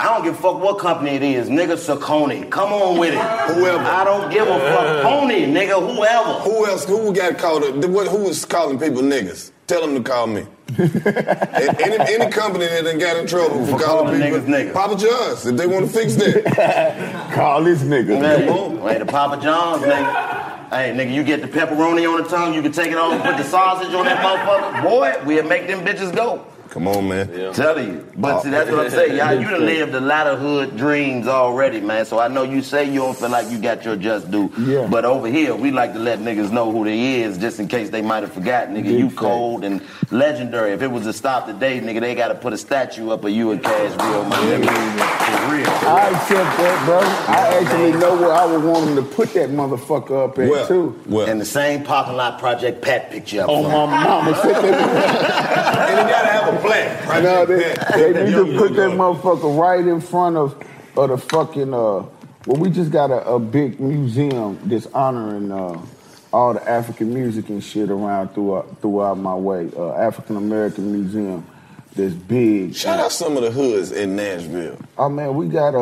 I don't give a fuck what company it is, nigga. Saucony. Come on with it. Whoever. I don't give a fuck. Pony, nigga, whoever. Who else? Who got called? Who was calling people niggas? Tell them to call me. Any company that done got in trouble for calling people, niggas. Papa John's, if they want to fix that. Call this nigga. Hey, boom. Hey, the Papa John's, nigga. Hey, nigga, you get the pepperoni on the tongue, you can take it off and put the sausage on that motherfucker. Boy, we'll make them bitches go. Come on, man. Yeah. Tell you. But see, that's what I'm saying. Y'all, you done lived a lot of hood dreams already, man. So I know you say you don't feel like you got your just due. Yeah. But over here, we like to let niggas know who they is just in case they might have forgotten. Nigga, you cold and legendary. If it was to stop today, nigga, they got to put a statue up of you and Cash Real, my nigga. For real. I accept that, bro. I actually know where I would want them to put that motherfucker up at, too. Well. And the same parking lot Project Pat picture up. Oh, my mama. Sit there. And you got to have a black, right? No, they need to put that motherfucker right in front of the fucking. Well, we just got a big museum that's honoring all the African music and shit around throughout my way. African American Museum that's big. Shout out some of the hoods in Nashville. Oh man, we got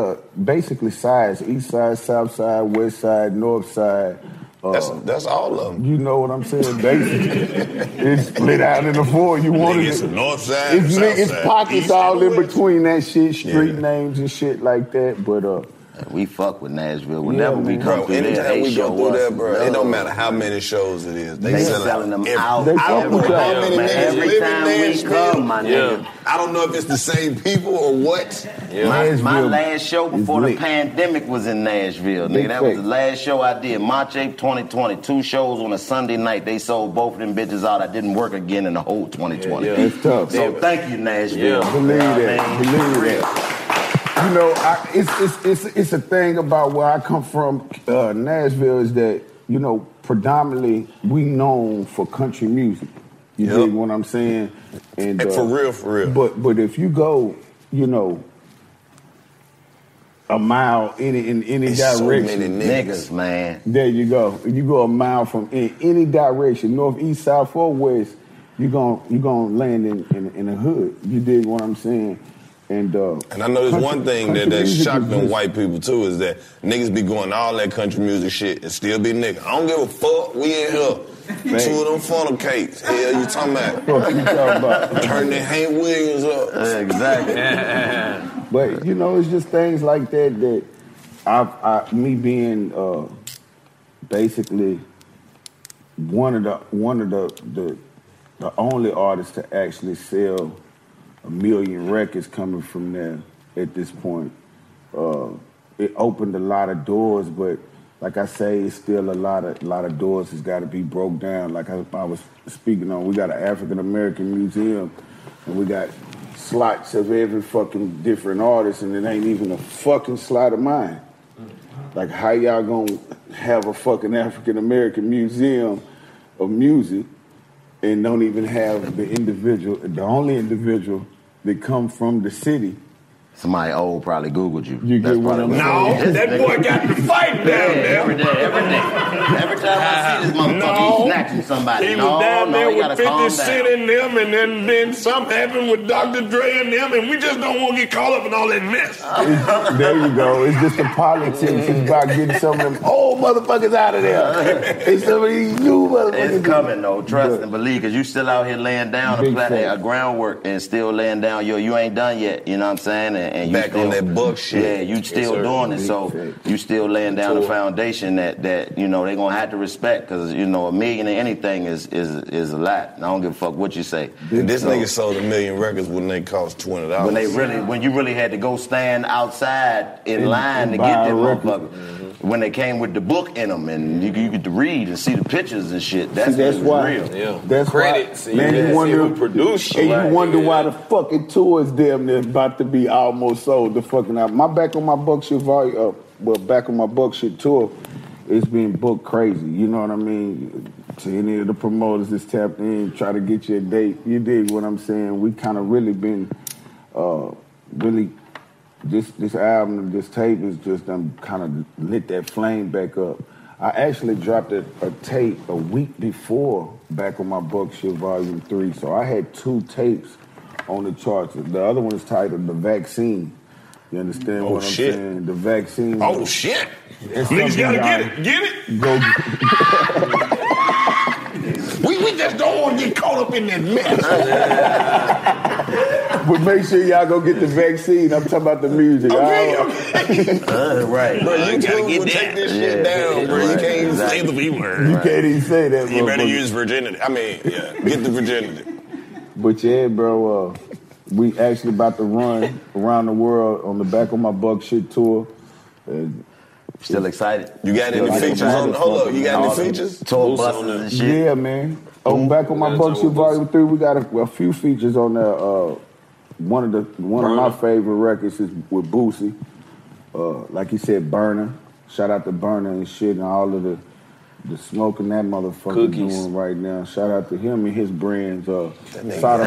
basically sides: East Side, South Side, West Side, North Side. That's all of them. You know what I'm saying? Basically, it's split out in the four. You wanted it. It's the north side, it's south side, pockets all in between that shit, street names and shit like that. But We fuck with Nashville. Whenever we come through there, anytime we go through there, bro, it don't matter how many shows it is. They selling them out. Every time we come, my nigga. I don't know if it's the same people or what. My last show before the pandemic was in Nashville, nigga. That was the last show I did. March 8th, 2020. 2 shows on a Sunday night. They sold both of them bitches out. I didn't work again in the whole 2020. It's tough. So thank you, Nashville. Believe that. Believe that. You know, it's a thing about where I come from, Nashville, is that, you know, predominantly we known for country music. You dig what I'm saying? And for real. But if you go, you know, a mile in any direction. So many niggas, man. There you go. If you go a mile from in any direction, north, east, south, or west, you're gonna land in a hood. You dig what I'm saying? And I know there's one thing that shocked them white people too, is that niggas be going all that country music shit and still be niggas. I don't give a fuck. We in here. Man. 2 of them funnel cakes. Hell, you talking about? What you talking about? Turn that Hank Williams up. Exactly. But you know, it's just things like that me being basically one of the only artists to actually sell 1 million records coming from there at this point. It opened a lot of doors, but like I say, it's still a lot of doors has got to be broke down. Like I was speaking on, we got an African American museum, and we got slots of every fucking different artist, and it ain't even a fucking slot of mine. Like, how y'all gonna have a fucking African American museum of music and don't even have the only individual that come from the city? Somebody old probably Googled you. No, that boy got in the fight down there. Every day. Every time I see this motherfucker, he's snatching somebody. He was down there with 50 Cent and them, and then something happened with Dr. Dre and them, and we just don't want to get caught up in all that mess. There you go. It's just the politics. It's about getting some of them old motherfuckers out of there. It's some of these new motherfuckers. It's coming, though. Trust and believe, because you still out here laying down a groundwork and still laying down. You ain't done yet. You know what I'm saying? And back on that buck shit. Yeah, you still doing it, so you still laying down the foundation that you know they gonna have to respect, because you know 1 million in anything is a lot. I don't give a fuck what you say. This nigga sold 1 million records when they cost $20. When you really had to go stand outside in line to get that motherfucker. Mm-hmm. When they came with the book in them, and you get to read and see the pictures and shit. That's why. Real. Yeah. That's credits. Why. Man, you wonder who produced. And you wonder why the fucking tour is damn near about to be out. Almost sold the fucking album. My Back On My Buck Sh*T Volume, Back On My Buck Sh*T tour is being booked crazy. You know what I mean? To any of the promoters that's tapped in, try to get you a date. You dig what I'm saying? We kind of really been, this album, this tape is just kind of lit that flame back up. I actually dropped a tape a week before Back On My Buck Sh*T Volume 3, so I had 2 tapes on the charts. The other one is titled The Vaccine. You understand what I'm saying? The Vaccine. Oh, shit. Niggas gotta get it. Go. we just don't want to get caught up in that mess. But make sure y'all go get The Vaccine. I'm talking about the music. Okay. Right. Bro, you gotta get that. Take this shit down, bro. Right. You can't even say the B word. You can't even say that, bro. You better use virginity. Get the virginity. But yeah, bro, we actually about to run around the world on the Back On My Buck Sh*T tour. Still excited? You got any features? Hold up, you got any features? Tour buses and shit. Yeah, man. On Back On My Buck Sh*T Volume 3, we got a few features on there. One of my favorite records is with Boosie. Like he said, Burner. Shout out to Burner and shit and all of the smoking that motherfucker Cookies. Doing right now. Shout out to him and his brands. Sada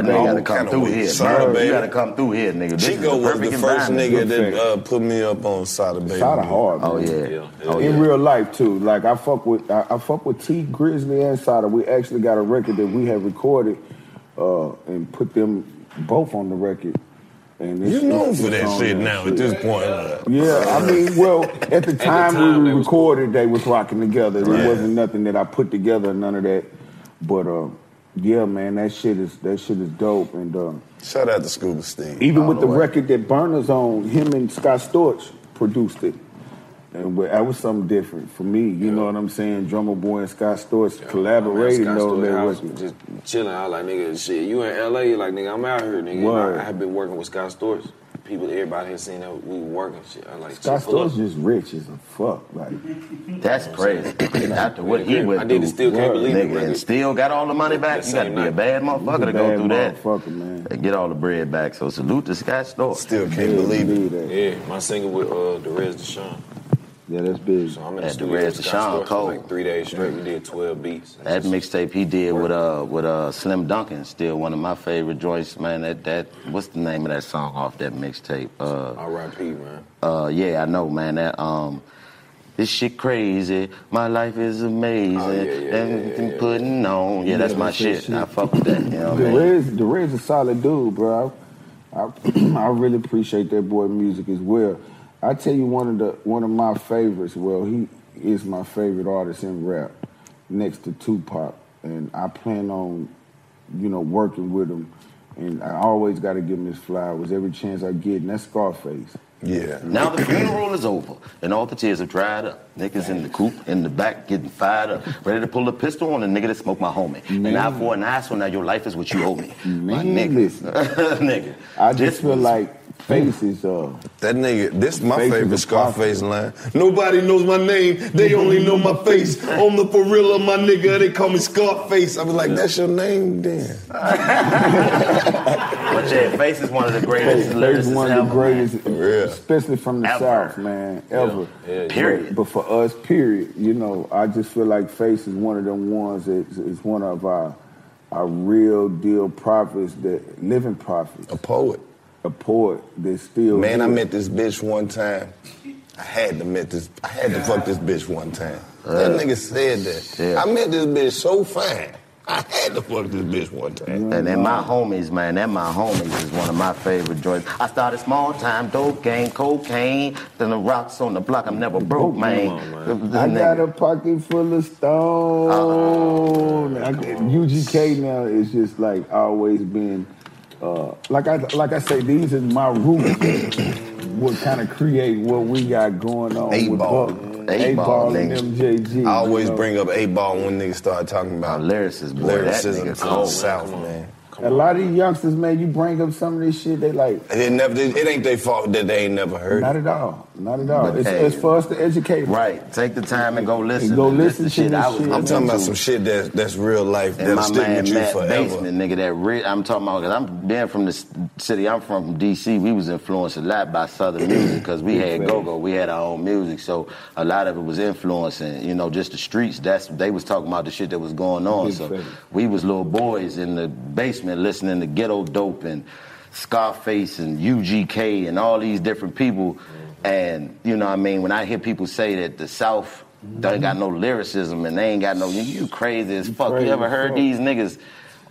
Baby. You gotta come through here. You gotta come through here, nigga. Chico was the first nigga that put me up on Sada Baby. Sada hard, man. Oh, yeah. In real life, too. Like, I fuck with T, Grizzly, and Sada. We actually got a record that we have recorded and put them both on the record. You're known for that shit now at this point. Yeah, I mean, well, at the time we recorded, they was rocking together. Right. It wasn't nothing that I put together, none of that. But yeah, man, that shit is dope. And shout out to Scuba Steve. Even with the record that Burner's on, him and Scott Storch produced it. And that was something different for me. You know what I'm saying? Drumma Boy and Scott Storch collaborated. I mean, Scott Storch, I was just chilling. I was like, nigga, shit, you in L.A., you're like, nigga, I'm out here, nigga. Word. I have been working with Scott Storch. People, everybody here seen that we working shit. I like Scott Storch just rich as a fuck. Like that's crazy. After what he went through, still can't believe it, nigga, and still got all the money back. You got to be a bad motherfucker to go through that. Man. And get all the bread back. So salute to Scott Storch. Still can't believe it. Yeah, my single with Derez Deshawn. Yeah, that's big. So I'm in the studio with Scott Storch for like 3 days straight. We did 12 beats. That mixtape he did with Slim Duncan, still one of my favorite joints, man. That what's the name of that song off that mixtape? R.I.P., man. Yeah, I know, man. That this shit crazy. My life is amazing. Everything putting on. Yeah, that's my shit. I fuck with that. You know what I mean? Derez a solid dude, bro. I really appreciate that boy's music as well. I tell you one of my favorites. Well, he is my favorite artist in rap, next to Tupac, and I plan on, working with him. And I always got to give him his flowers every chance I get, and that's Scarface. Yeah. Now the funeral is over, and all the tears have dried up. Niggas in the coop, in the back, getting fired up, ready to pull a pistol on a nigga that smoked my homie. Man. And I for an eye, so now your life is what you owe me. My nigga. Nigga. I just feel like Faces that nigga, this my favorite Scarface line. Nobody knows my name, they only know my face. On the for real of my nigga, they call me Scarface. I was like, that's your name then. But yeah, Face is one of the greatest lyricists ever, especially from the South, man, ever. Yeah. Period. But for us, period, I just feel like Face is one of them ones that is one of our real deal prophets, that living prophets. A poet that still... Man, I met this bitch one time. I had to fuck this bitch one time. That nigga said that. Yeah. I met this bitch so fine. I had to fuck this bitch one time. And then my homies, man, is one of my favorite joints. I started small time, dope game, cocaine, then the rocks on the block, I'm never broke, man. On, man. I got a pocket full of stone. UGK now is just like always been... Like I say, these is my roots. What kind of create what we got going on? 8 Ball and MJG. I always bring up 8 Ball when niggas start talking about lyricism to the South, man. A lot of these youngsters, man, you bring up some of this shit, they like... It ain't their fault that they ain't never heard. Not at all. It's for us to educate them. Right. Take the time and go listen. I'm talking about some shit that's real life, that'll stick with you forever. Basement, nigga, I'm talking about, because I'm being from the city, I'm from D.C., we was influenced a lot by Southern music, because we had go-go, we had our own music, so a lot of it was influencing, just the streets. They was talking about the shit that was going on, so we was little boys in the basement, listening to Ghetto Dope and Scarface and UGK and all these different people. And, when I hear people say that the South don't got no lyricism and they ain't got no... You crazy as fuck. You ever heard these niggas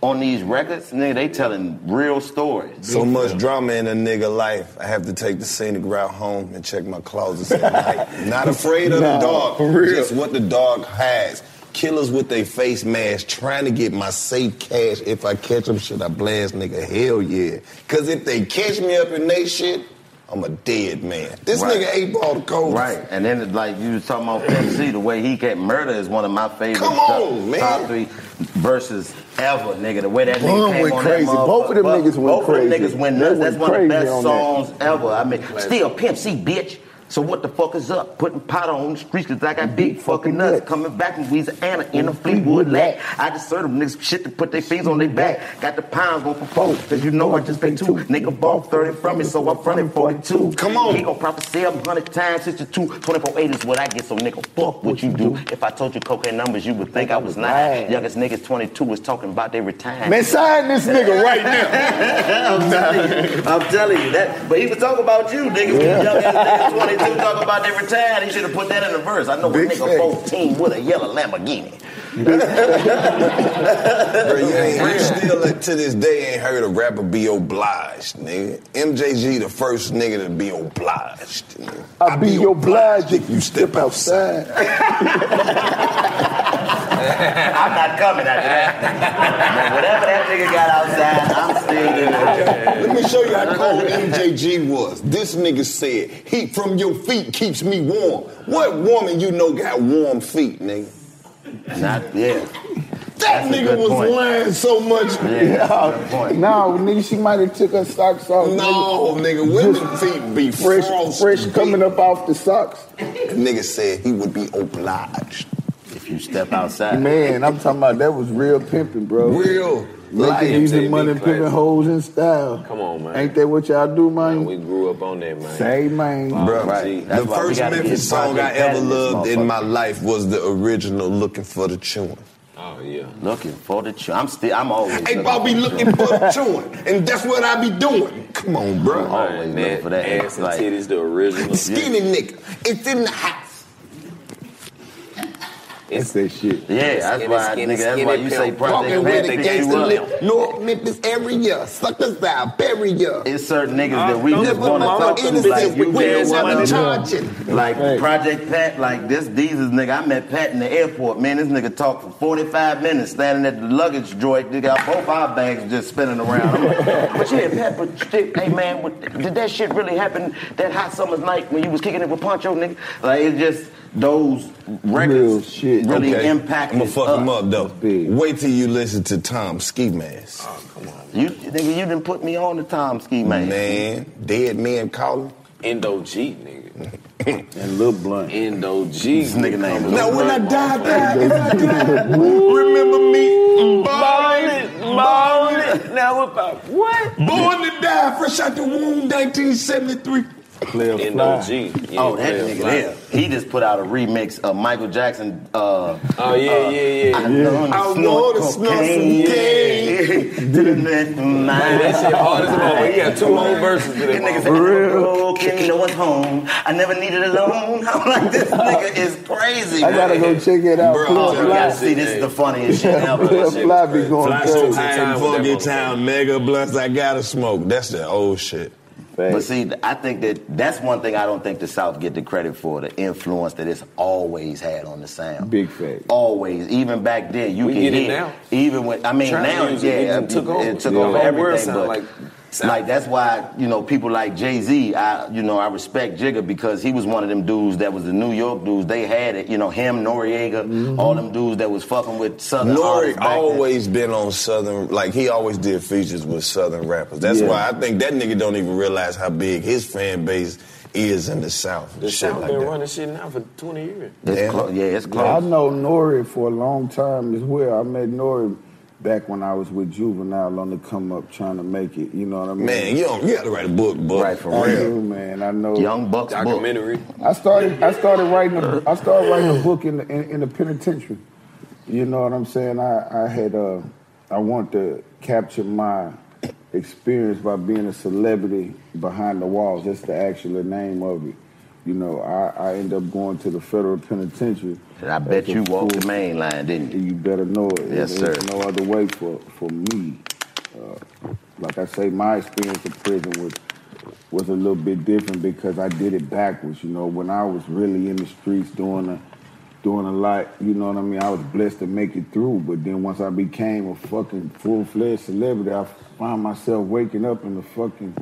on these records? Nigga, they telling real stories. So much drama in a nigga life. I have to take the scenic route home and check my closets at night. Not afraid of the dog. For real. Just what the dog has. Killers with they face mask trying to get my safe cash. If I catch them, shit, I blast, nigga. Hell yeah. Because if they catch me up in they shit, I'm a dead man. This nigga 8 Ball the cold. Right. And then, like you was talking about Pimp C, the way he got murder is one of my favorite top 3 verses ever, nigga. The way that nigga came on crazy. That motherfucker. Both of them niggas went nuts. That's one of the best songs ever. I mean, still Pimp C, bitch. So what the fuck is up? Putting powder on the streets because I got big fucking nuts. Coming back from Louisiana in a Fleetwood lack. I just served them niggas shit to put their fingers on their back. Got the pounds going for 4. Because I just paid 2. Nigga bought 30 from me, so I'm fronting 42. Come on. He gon' probably sell 100 times, 62. 24-8 is what I get, so nigga, fuck what you do. If I told you cocaine numbers, you would think I was lying. Youngest niggas 22 is talking about they retired. Man, sign this nigga right now. I'm telling you. That. But he was talking about you, niggas. Yeah. Young ass niggas 22. Talking about they retired, he should have put that in the verse. I know a nigga 14 with a yellow Lamborghini. Bro, you still to this day ain't heard a rapper be obliged, nigga. MJG the first nigga to be obliged. Nigga. I'll be obliged if you step outside. I'm not coming after that. Whatever that nigga got outside, I'm still in there. Let me show you how cold MJG was. This nigga said, heat from your feet keeps me warm. What woman you know got warm feet, nigga? Not yet. That nigga was lying so much. Yeah, no, nigga, she might have took her socks off. No, nigga, women's feet be fresh coming up off the socks. The nigga said he would be obliged if you step outside. Man, I'm talking about that was real pimping, bro. Real. Nigga using money pimping hoes in style. Come on, man. Ain't that what y'all do, man? Man, we grew up on that, man. Same, man. Bro, right. The first Memphis song I ever loved in my life was the original "Looking for the Chewin'." Oh yeah, looking for the chewing. I'm always. Hey, I'll be looking for the chewing, and that's what I be doing. Come on, bro. I'm always looking for that. Ass and titties, the original. Skinny nigga, it's in the house. It's that shit. Yeah, that's why, nigga. That's why you say Project Pat. They get you up. North Memphis area, suckers out, bury ya. It's certain niggas that we just want to talk to like you did. Like Project Pat, like these is nigga. I met Pat in the airport. Man, this nigga talked for 45 minutes standing at the luggage joint. They got both our bags just spinning around. I'm like, but yeah, Pat, hey man, did that shit really happen that hot summer's night when you was kicking it with Poncho, nigga? Like it just. Those records really impact us. I'm gonna fuck them up though. Wait till you listen to Tom Ski Mask. Oh, come on. Nigga, you done put me on to Tom Ski Mask. Man, Dead Man Calling. Endo G, nigga. And Lil Blunt. Endo G. This nigga name. Now when I die, remember me. Ballin'. Now what? Born to Die, fresh out the womb, 1973. MJG. Oh, that nigga there. He just put out a remix of Michael Jackson. Oh, yeah. I know the smell some day. That shit hard as a moment. He got two whole verses to that. That nigga said, okay, no one's home. I never needed a loan. I'm like, this nigga is crazy. I gotta go check it out. Bro, you gotta see, this is the funniest shit ever. Fly be going crazy. Funky Town, Mega Blunts, I Gotta Smoke. That's the old shit. But see, I think that's one thing I don't think the South get the credit for, the influence that it's always had on the sound. Big fact. Always. Even back then, you can hear it now. Even when, I mean, now, yeah, it took over. It took over everything. But like that's why, you know, people like Jay-Z, I respect Jigga because he was one of them dudes that was the New York dudes. They had it, you know, him, Noriega, all them dudes that was fucking with Southern artists back then. Nori always been on Southern, like he always did features with Southern rappers. That's why I think that nigga don't even realize how big his fan base is in the South. The South been running shit now for 20 years. It's close. I know Nori for a long time as well. I met Nori back when I was with Juvenile on the come up trying to make it, you know what I mean? Man, you got to write a book, Buck. Right, for real. I do, man, I know. Young Buck's documentary. I started writing a book in the penitentiary. You know what I'm saying? I wanted to capture my experience by being a celebrity behind the walls. That's the actual name of it. You know, I end up going to the federal penitentiary. And I bet you walked the main line, didn't you? You better know it. Yes, sir. There's no other way for me. Like I say, my experience in prison was a little bit different because I did it backwards. You know, when I was really in the streets doing a lot, you know what I mean? I was blessed to make it through. But then once I became a fucking full-fledged celebrity, I found myself waking up in the fucking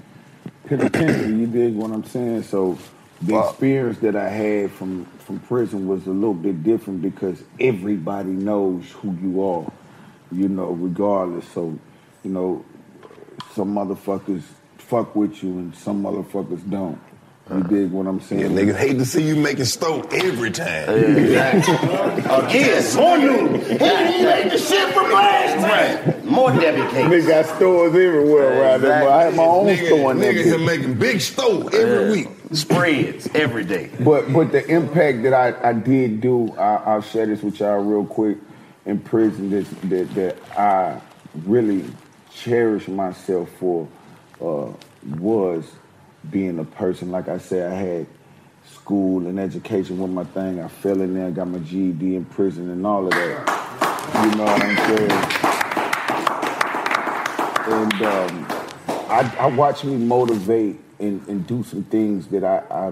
penitentiary. You dig what I'm saying? So the experience that I had from prison was a little bit different because everybody knows who you are, you know, regardless. So, you know, some motherfuckers fuck with you and some motherfuckers don't. You dig what I'm saying? Yeah, niggas hate to see you making stoke every time. Again, more news. He made the shit from last time. More Debbie cakes. Nigga got stores everywhere around there. I had my own store in there. Niggas been making big stoke every week. Spreads every day. But the impact that I did do, I'll share this with y'all real quick, in prison that I really cherish myself for was being a person. Like I said, I had school and education with my thing. I fell in there, got my GED in prison and all of that. You know what I'm saying? And I watch me motivate and do some things that I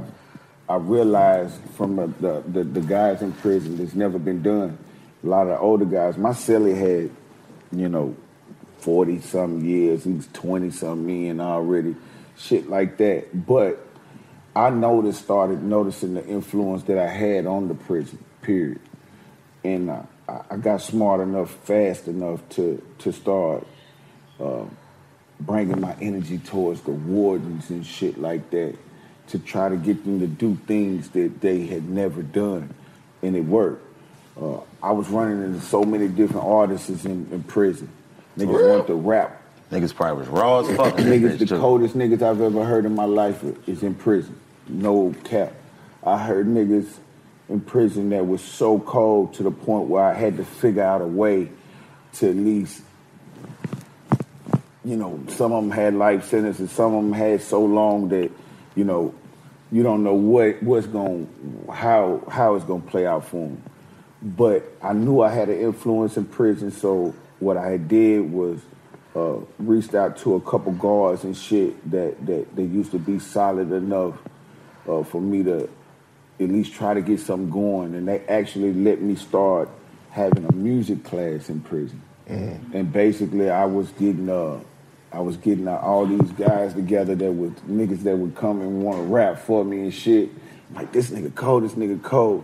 realized from the guys in prison that's never been done. a lot of the older guys. My silly had, 40-something years. He was 20-something in already. Shit like that. But I started noticing the influence that I had on the prison, period. And I got smart enough, fast enough to start bringing my energy towards the wardens and shit like that to try to get them to do things that they had never done. And it worked. I was running into so many different artists in prison. Niggas want to rap. Niggas probably was raw as fuck. Niggas, the coldest niggas I've ever heard in my life is in prison. No cap. I heard niggas in prison that was so cold to the point where I had to figure out a way to at least, some of them had life sentences, some of them had so long that, you don't know how it's gonna play out for them. But I knew I had an influence in prison, so what I did was reached out to a couple guards and shit that they used to be solid enough for me to at least try to get something going. And they actually let me start having a music class in prison. Mm. And basically I was getting all these guys together that would come and want to rap for me and shit. I'm like, this nigga cold.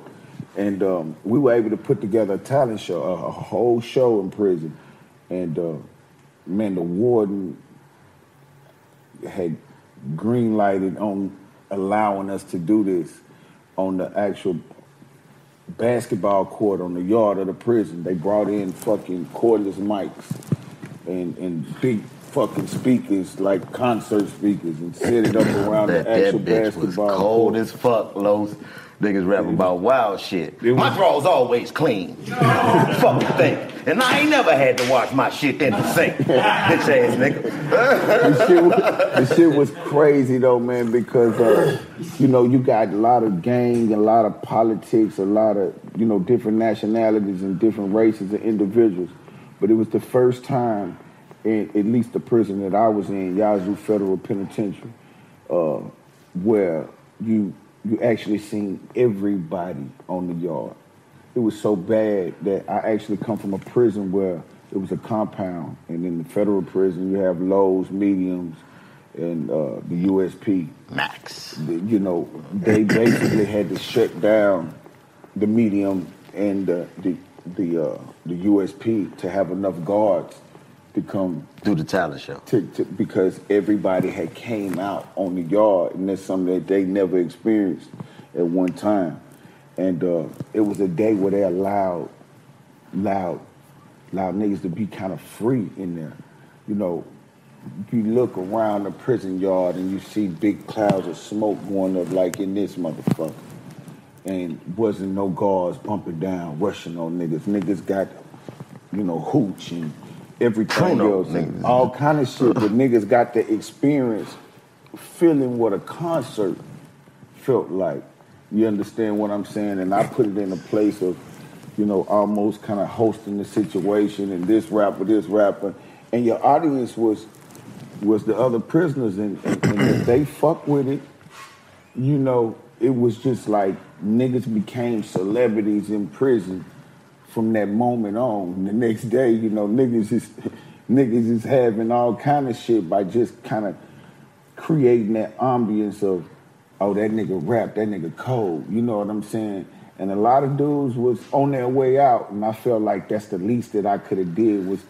And we were able to put together a talent show, a whole show in prison. And man, the warden had green-lighted on allowing us to do this on the actual basketball court on the yard of the prison. They brought in fucking cordless mics and big fucking speakers, like concert speakers, and set it up around the actual basketball was cold court. As fuck, Los. Niggas rapping about wild shit. My draw's always clean. No. Fucking thing. And I ain't never had to wash my shit in the sink. Bitch ass nigga. The shit was crazy though, man, because you got a lot of gang, a lot of politics, a lot of different nationalities and different races and individuals. But it was the first time, in at least the prison that I was in, Yazoo Federal Penitentiary, where you actually seen everybody on the yard. It was so bad that I actually come from a prison where it was a compound. And in the federal prison, you have lows, mediums, and the USP. Max. They basically had to shut down the medium and the USP to have enough guards to come do the talent show because everybody had came out on the yard, and that's something that they never experienced at one time. And it was a day where they allowed loud niggas to be kind of free in there. You look around the prison yard and you see big clouds of smoke going up like in this motherfucker, and wasn't no guards bumping down, rushing on niggas. Niggas got hooch and everything else, and all kind of shit, but niggas got the experience feeling what a concert felt like. You understand what I'm saying? And I put it in a place of, almost kind of hosting the situation, and this rapper. And your audience was the other prisoners, and if they fuck with it, it was just like niggas became celebrities in prison. From that moment on, the next day, niggas is having all kind of shit by just kind of creating that ambience of, oh, that nigga rap, that nigga cold, you know what I'm saying? And a lot of dudes was on their way out, and I felt like that's the least that I could have did was,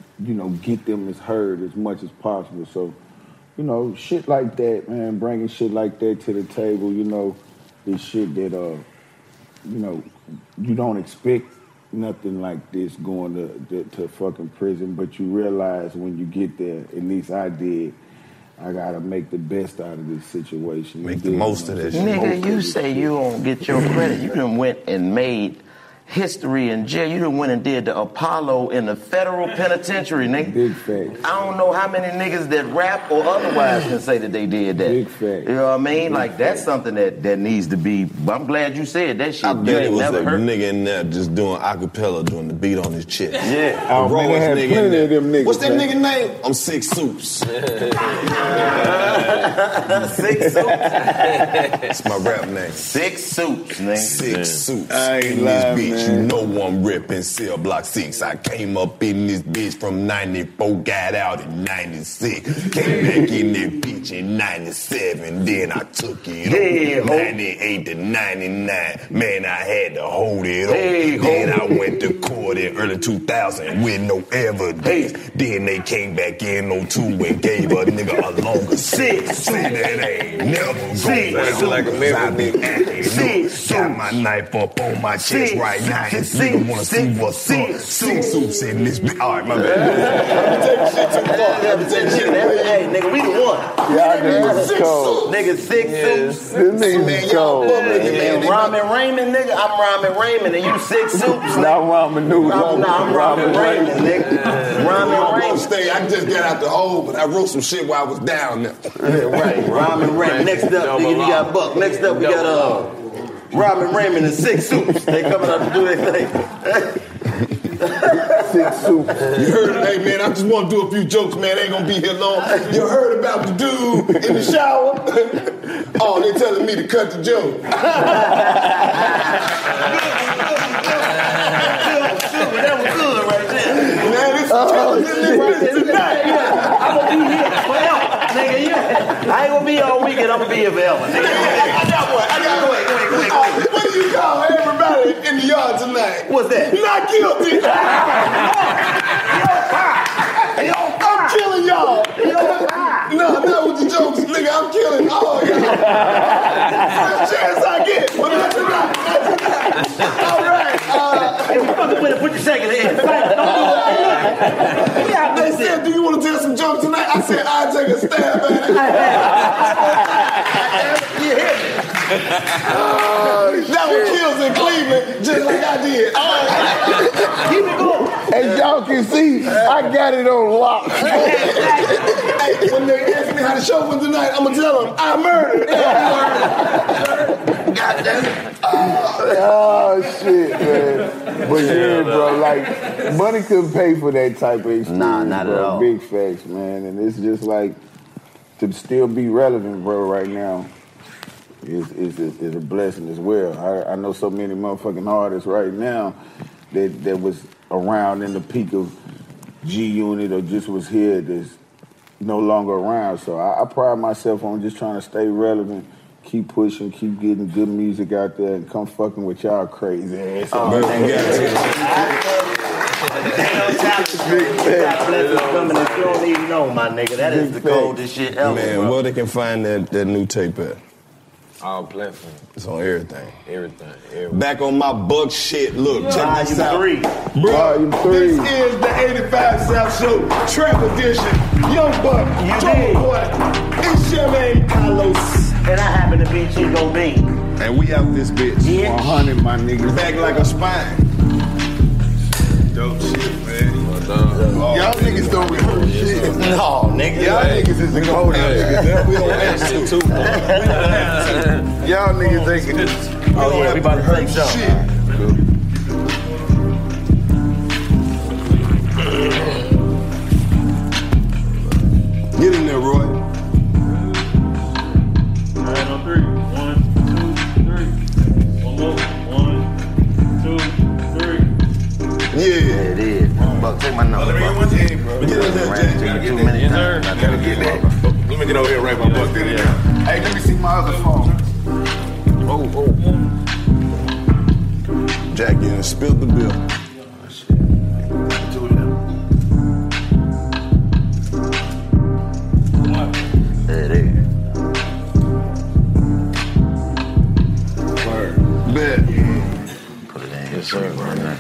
get them as heard as much as possible. So, shit like that, man, bringing shit like that to the table, is shit that, you don't expect nothing like this going to fucking prison, but you realize when you get there, at least I did, I gotta make the best out of this situation. Make the most of this. Nigga, you say you don't get your credit. You done went and made history in jail. You done went and did the Apollo in the federal penitentiary, nigga. Big facts. I don't know how many niggas that rap or otherwise can say that they did that. Big facts. You know what I mean? Big like facts. That's something that needs to be. I'm glad you said that shit. I bet it was never a nigga in there just doing acapella, doing the beat on his chest. Yeah, I had nigga plenty of them niggas. What's that nigga name? I'm Six Soups. Six Soups. That's my rap name. Six Soups, nigga. Six Soups. I ain't lying. bitch. You know I'm reppin' cell block 6. I came up in this bitch from 94, got out in 96. Came back in that bitch in 97, then I took it over. 98 to 99, man, I had to hold it over. Then I went to court in early 2000 with no evidence. Then they came back in 02 and gave a nigga a longer six. See, that ain't never going like I been acting six. Got my knife up on my chest right now. This nigga wanna see what's up. Six suits in this bitch. All right, my bad. Take shit too far. Hey, nigga, we the one. Y'all niggas six cold. Nigga, six suits. This nigga's cold. And Ramen Raymond, nigga. I'm Ramen Raymond, and you six suits. Not Ramen Noodles. Nah, I'm Ramen Raymond, nigga. Ramen Raymond. I just got out the hole, but I wrote some shit while I was down there. Right. Ramen Raymond. Next up, nigga, you got Buck. Next up, we got Robin Raymond and six suits. They coming out to do their thing. Six suits. You heard, hey man, I just want to do a few jokes, man. They ain't gonna be here long. You heard about the dude in the shower? Oh, they telling me to cut the joke. That was good right there. Man, this is tonight. I'm gonna be here forever, nigga. Yeah. I ain't gonna be all weekend. I'm gonna be here forever. I got one. What do you call everybody in the yard tonight? What's that? Not guilty. I'm killing y'all. No, not with the jokes, nigga. I'm killing all y'all. First chance I get. But that's enough. All right. If you fucking with it, put your second in. They said, do you want to tell some jokes tonight? I said, I'll take a stab at it. You hear me? That was kills in Cleveland, just like I did. Keep it going. As y'all can see, I got it on lock. Hey, when they ask me how the show went tonight, I'm gonna tell them I murdered. God damn it. Oh shit, man. But yeah, bro, like money couldn't pay for that type of experience. Nah, not bro. At all. Big facts, man. And it's just like to still be relevant, bro, right now. It's a blessing as well. I know so many motherfucking artists right now that was around in the peak of G-Unit or just was here that's no longer around. So I pride myself on just trying to stay relevant, keep pushing, keep getting good music out there, and come fucking with y'all crazy ass. That is the coldest shit ever. Man, where they can find that new tape at? All platforms. It's on everything. Everything. Back on my buck shit. Look, check this out. Volume 3. This is the 85 South Show, Trap Edition. Young Buck, Drumma Boy, it's your man, Carlos. And I happen to be Chico B. And we out this bitch. Yeah. 100, my niggas. Back like a spine. Dope shit, man. Y'all niggas don't rehearse shit. No, nigga. Y'all niggas is the cold niggas. We don't have shit too. Y'all niggas ain't gonna do. Oh yeah, we about to take shit. Shit. Get in there, Roy. All right, on three. 1, 2, 3. One more. 1, 2, 3. Yeah. It is. Buck, take my number. Let me get over here right by Buck. Hey, let me see my other phone. Oh. Jack, you done spilled the bill. Oh, shit. There. Bet. Put it in here, sir, right now.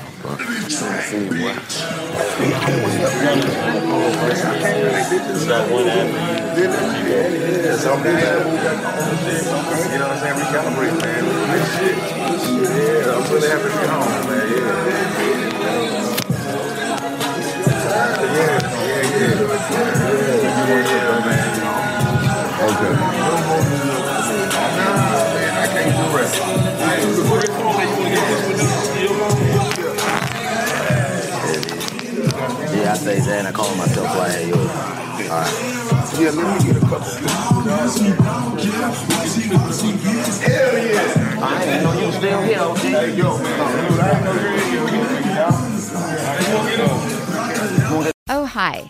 I say that and I call myself like, hey, yo. All right. Yeah, let me get a couple. Hell yeah. I ain't know you still here, OG. Hey, yo, man. Oh, hi.